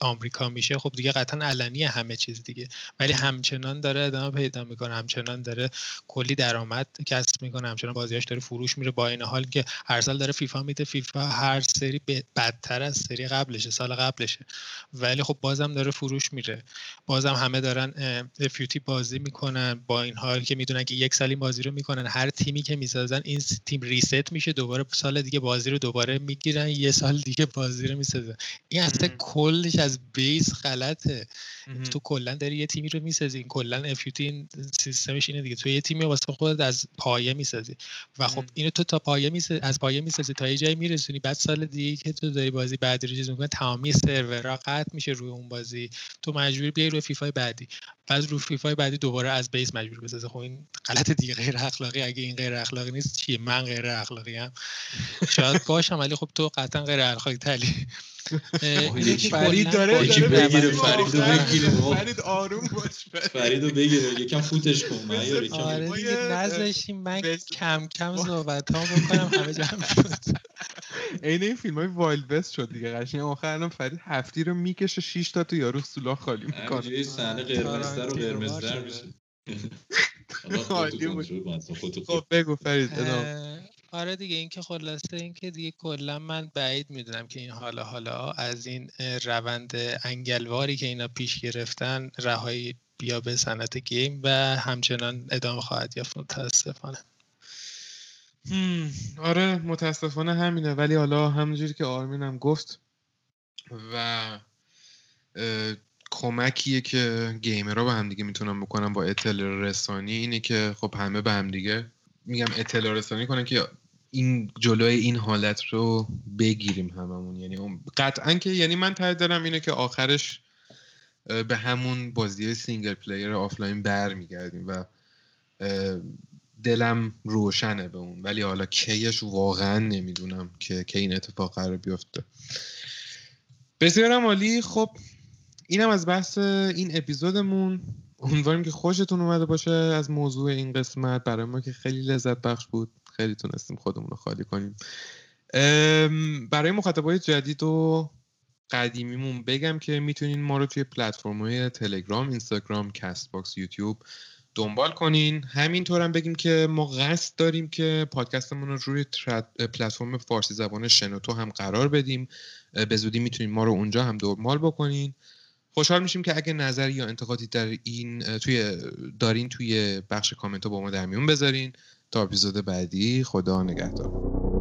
آمریکا میشه، خب دیگه قطعاً علنی همه چیز دیگه، ولی همچنان داره ادامه پیدا میکنه، همچنان داره کلی درآمد کسب میکنه، همچنان بازیاش داره فروش میره. با این حال که هر سال داره فیفا میده، فیفا هر سری بدتر از سری قبلشه، سال قبلشه، ولی خب بازم داره فروش میره، بازم همه دارن اف یو تی بازی میکنن. با این حال که میدونن که یک سال این بازی رو میکنن، هر تیمی که میسازن این تیم ریست میشه، دوباره سال دیگه بازی رو دوباره میگیرن، یه سال دیگه بازی رو میسازن. این اصلا کلش از بیس غلطه. تو کلا داری یه تیمی رو میسازی، کلا افیوتی این سیستمش اینه دیگه، تو یه تیمی واسه خودت از پایه میسازی و خب اینو تو تا پایه میسازی، از پایه میسازی تا یه جایی میرسونی، بعد سال دیگه که تو داری بازی بعدی رو چیز میکنی، تمامی سرورها قطع میشه روی اون بازی، تو مجبوری بیای روی فیفای بعدی، بعد روی فیفای بعدی دوباره از بیس مجبور بسازی. خب این غلط دیگه، غیر اخلاقی. اگه این غیر اخلاقی نیست چیه؟ من غیر اخلاقی ام شاید باشم، ولی خب تو قطعا غیر اخلاقی تلی. فرید داره یکی بگیره، فریدو بگیره، فرید آروم باش، فریدو بگیره، یکم فوتش کن. من یارو یکم نذاشتیم، من کم کم صحبت‌ها بکنم همه جمع شد. این این فیلمای وایلد وست شد دیگه قشنگ. آخرام فرید هفتی رو میکشه شش تا تو یارو سولا خالی میکنه، یه صحنه قرمز در و قرمز در میشه. خب بگو فرید. آره دیگه، این که خلاصه این که دیگه کلا من بعید میدونم که این حالا حالا از این روند انگلواری که اینا پیش گرفتن رهایی بیا به صنعت گیم و همچنان ادامه خواهد یافت، متاسفانه. آره متاسفانه همینه، ولی حالا همونجوری که آرمین هم گفت و کمکیه که گیمرها به هم دیگه میتونن بکنن با اطلاع رسانی اینه که خب همه به هم دیگه میگم اطلاع رسانی کنن که این جلوی این حالت رو بگیریم هممون. یعنی قطعاً که یعنی من تایید دارم اینه که آخرش به همون بازی سینگل پلیر آفلاین بر میگردیم و دلم روشنه به اون، ولی حالا کیش واقعاً نمیدونم که که این اتفاق قرار بیفته. بسیار عالی. خب اینم از بحث این اپیزودمون. امیدواریم که خوشتون اومده باشه از موضوع این قسمت. برای ما که خیلی لذت بخش بود، خیلی تونستیم خودمون رو خالی کنیم. برای مخاطبای جدید و قدیمیمون بگم که میتونین ما رو توی پلتفرم‌های تلگرام، اینستاگرام، کست باکس، یوتیوب دنبال کنین. همینطورم بگیم که ما قصد داریم که پادکستمون رو روی پلتفرم فارسی زبان شنوتو هم قرار بدیم. به زودی میتونین ما رو اونجا هم دنبال بکنین. خوشحال میشیم که اگه نظری یا انتقادی در این توی دارین توی بخش کامنت ها با ما در میون بذارین. تا اپیزود بعدی، خدا نگهدار.